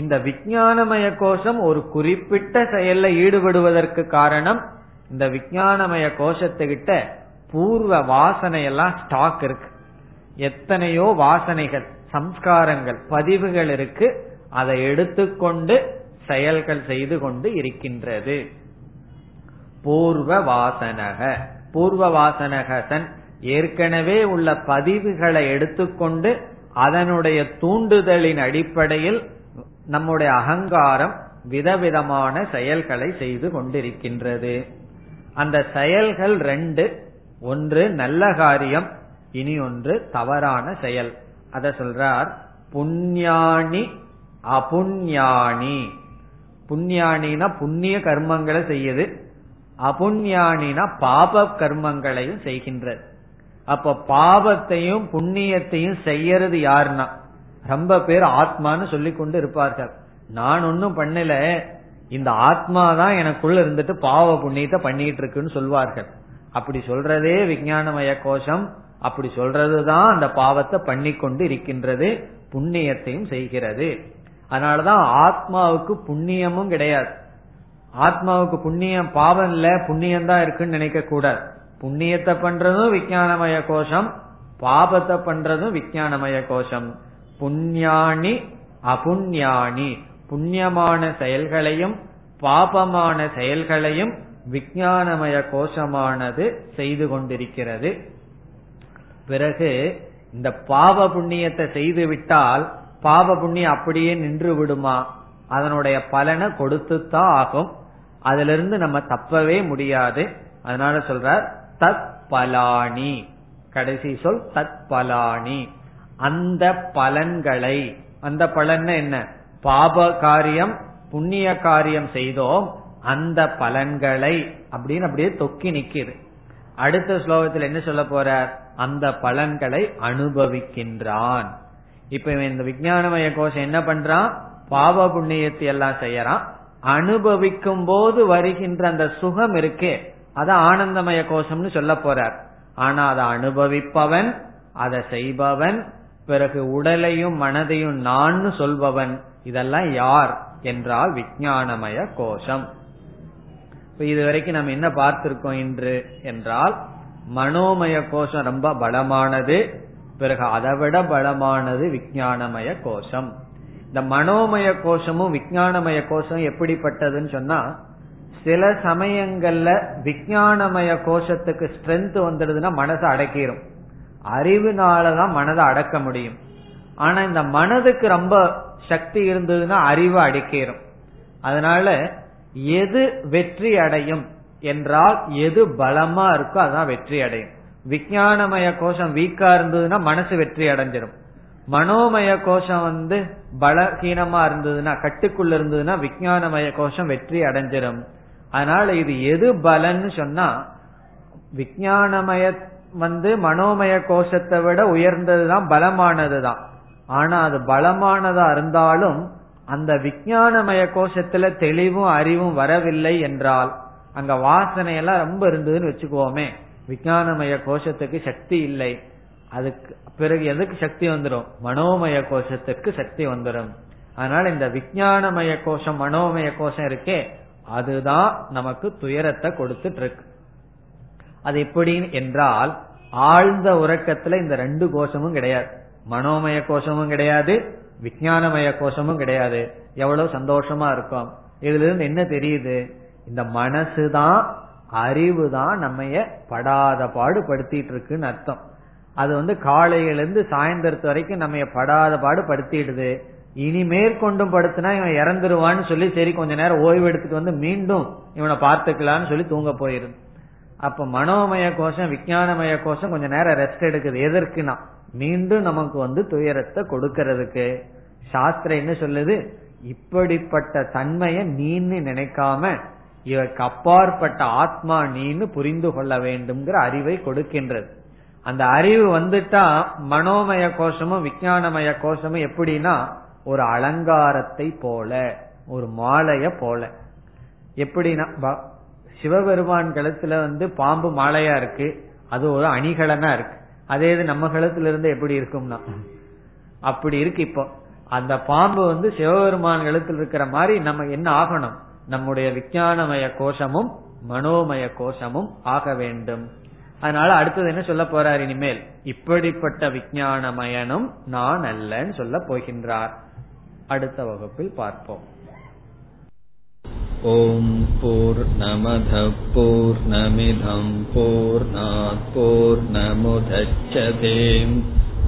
இந்த விஞ்ஞானமய கோஷம் ஒரு குறிப்பிட்ட செயல்ல ஈடுபடுவதற்கு காரணம், இந்த விஞ்ஞானமய கோஷத்துக்கிட்ட பூர்வ வாசனை எல்லாம் ஸ்டாக் இருக்கு. எத்தனையோ வாசனைகள், சம்ஸ்காரங்கள், பதிவுகள் இருக்கு. அதை எடுத்துக்கொண்டு செயல்கள் செய்து கொண்டு இருக்கின்றது. பூர்வ வாசனக. பூர்வ வாசனகன் ஏற்கனவே உள்ள பதிவுகளை எடுத்துக்கொண்டு அதனுடைய தூண்டுதலின் அடிப்படையில் நம்முடைய அகங்காரம் விதவிதமான செயல்களை செய்து கொண்டிருக்கின்றது. அந்த செயல்கள் ரெண்டு, ஒன்று நல்ல காரியம், இனி ஒன்று தவறான செயல். அத சொல்றார், புண்ணியாணி அபுண்யாணி. புண்ணியானினா புண்ணிய கர்மங்களை செய்யுது, அபுண்யானினா பாப கர்மங்களையும் செய்கின்றது. அப்ப பாபத்தையும் புண்ணியத்தையும் செய்யறது யாருன்னா, ரொம்ப பேர் ஆத்மான்னு சொல்லி கொண்டு இருப்பார்கள். நான் ஒன்னும் பண்ணல, இந்த ஆத்மா தான் எனக்குள்ள இருந்துட்டு பாவ புண்ணியத்தை பண்ணிட்டு இருக்குன்னு சொல்வார்கள். அப்படி சொல்றதே விஞ்ஞானமய கோஷம். அப்படி சொல்றதுதான் அந்த பாவத்தை பண்ணி கொண்டு இருக்கின்றது, புண்ணியத்தையும் செய்கிறது. அதனாலதான் ஆத்மாவுக்கு புண்ணியமும் கிடையாது. ஆத்மாவுக்கு புண்ணியம், பாவம் இல்ல, புண்ணியம்தான் இருக்குன்னு நினைக்க கூடாது. புண்ணியத்தை பண்றதும் விஞ்ஞானமய கோஷம், பாபத்தை பண்றதும் விஞ்ஞானமய கோஷம். புண்ணியாணி அபுண்யாணி, புண்ணியமான செயல்களையும் பாபமான செயல்களையும் விஞ்ஞானமய கோஷமானது செய்து கொண்டிருக்கிறது. பிறகு இந்த பாப புண்ணியத்தை செய்து விட்டால் பாப புண்ணியம் அப்படியே நின்று விடுமா? அதனுடைய பலனை கொடுத்துத்தான் ஆகும். அதுல இருந்து நம்ம தப்பவே முடியாது. அதனால சொல்ற தத் பலானி, கடைசி சொல் தத் பலானி, அந்த பலன்களை. அந்த பலன் என்ன? பாப காரியம் புண்ணிய காரியம் செய்தோம், அந்த பலன்களை அப்படின்னு அப்படியே தொக்கி நிக்கிது. அடுத்த ஸ்லோகத்தில் என்ன சொல்ல போற? அந்த பலன்களை அனுபவிக்கின்றான். இப்ப இந்த விஞ்ஞானமய கோஷம் என்ன பண்றான்? பாப புண்ணியத்தை எல்லாம் செய்யறான். அனுபவிக்கும் போது வருகின்ற அந்த சுகம் இருக்கே, அத ஆனந்தமய கோஷம்னு சொல்ல போறார். ஆனா அதை அனுபவிப்பவன், அதை செய்பவன், பிறகு உடலையும் மனதையும் நான் சொல்பவன், இதெல்லாம் யார் என்றால் விஞ்ஞானமய கோஷம். இதுவரைக்கும் நம்ம என்ன பார்த்திருக்கோம் இன்று என்றால், மனோமய கோஷம் ரொம்ப பலமானது, பிறகு அதை விட பலமானது விஞ்ஞானமய கோஷம். இந்த மனோமய கோஷமும் விஞ்ஞானமய கோஷம் எப்படிப்பட்டதுன்னு சொன்னா, சில சமயங்கள்ல விஞ்ஞானமய கோஷத்துக்கு ஸ்ட்ரென்த் வந்துடுதுன்னா மனசை அடக்கிரும். அறிவுனாலதான் மனதை அடக்க முடியும். ஆனா இந்த மனதுக்கு ரொம்ப சக்தி இருந்ததுன்னா அறிவை அடக்கிரும். அதனால எது வெற்றி அடையும் என்றால் எது பலமா இருக்கோ அதான் வெற்றி அடையும். விஞ்ஞானமய கோஷம் வீக்கா இருந்ததுன்னா மனசு வெற்றி அடைஞ்சிடும். மனோமய கோஷம் பலகீனமா இருந்ததுன்னா, கட்டுக்குள்ள இருந்ததுன்னா விஞ்ஞானமய கோஷம் வெற்றி அடைஞ்சிடும். அதனால இது எது பலன்னு சொன்னா, விஞ்ஞானமய மனோமய கோஷத்தை விட உயர்ந்ததுதான், பலமானதுதான். ஆனா அது பலமானதா இருந்தாலும் அந்த விஞ்ஞானமய கோஷத்துல தெளிவும் அறிவும் வரவில்லை என்றால், அங்க வாசனையெல்லாம் ரொம்ப இருந்ததுன்னு வச்சுக்குவோமே, விஞ்ஞானமய கோஷத்துக்கு சக்தி இல்லை. அதுக்கு பிறகு எதுக்கு சக்தி வந்துடும்? மனோமய கோஷத்துக்கு சக்தி வந்துடும். அதனால இந்த விஞ்ஞானமய கோஷம் மனோமய கோஷம் இருக்கே, அதுதான் நமக்கு துயரத்தை கொடுத்துட்டு இருக்கு. அது எப்படி என்றால், ஆழ்ந்த உறக்கத்துல இந்த ரெண்டு கோஷமும் கிடையாது, மனோமய கோஷமும் கிடையாது, விஞ்ஞானமய கோஷமும் கிடையாது. எவ்வளவு சந்தோஷமா இருக்கும்! இதுல இருந்து என்ன தெரியுது? இந்த மனசுதான், அறிவு தான் நம்ம படாத பாடு படுத்திட்டு இருக்குன்னு அர்த்தம். அது காலையிலிருந்து சாயந்தரத்து வரைக்கும் நம்ம படாத பாடு படுத்திடுது. இனி மேற்கொண்டும் படுத்தினா இவன் இறந்துருவான்னு சொல்லி, சரி கொஞ்ச நேரம் ஓய்வு எடுத்துட்டு மீண்டும் இவனை பார்த்துக்கலான்னு சொல்லி தூங்க போயிரு. அப்ப மனோமய கோஷம் விஞ்ஞானமய கோஷம் கொஞ்ச நேரம் ரெஸ்ட் எடுக்குது. எதற்குனா மீண்டும் நமக்கு துயரத்தை கொடுக்கிறதுக்கு. சாஸ்திரம் என்ன சொல்லுது, இப்படிப்பட்ட தன்மையை நீன்னு நினைக்காம இவருக்கு அப்பாற்பட்ட ஆத்மா நீன்னு புரிந்து கொள்ள வேண்டும்ங்கிற அறிவை கொடுக்கின்றது. அந்த அறிவு வந்துட்டா மனோமய கோஷமும் விஞ்ஞானமய கோஷமும் எப்படின்னா ஒரு அலங்காரத்தை போல, ஒரு மாலைய போல. எப்படின்னா சிவபெருமான் கழுத்துல பாம்பு மாலையா இருக்கு, அது ஒரு அணிகலனா இருக்கு. அதே இது நம்ம கழுத்துல இருந்து எப்படி இருக்கும்னா அப்படி இருக்கு. இப்போ அந்த பாம்பு சிவபெருமான் கழுத்துல இருக்கிற மாதிரி நம்ம என்ன ஆகணும், நம்முடைய விஞ்ஞானமய கோஷமும் மனோமய கோஷமும் ஆக வேண்டும். அதனால அடுத்தது என்ன சொல்ல போறார், இனிமேல் இப்படிப்பட்ட விஞ்ஞானமயனும் நான் அல்லன்னு சொல்ல போகின்றார். அடுத்த வகுப்பில் பார்ப்போம். ஓம் பூர்ணமதః பூர்ணமிதம் பூர்ணாத் பூர்ணமுதச்யதே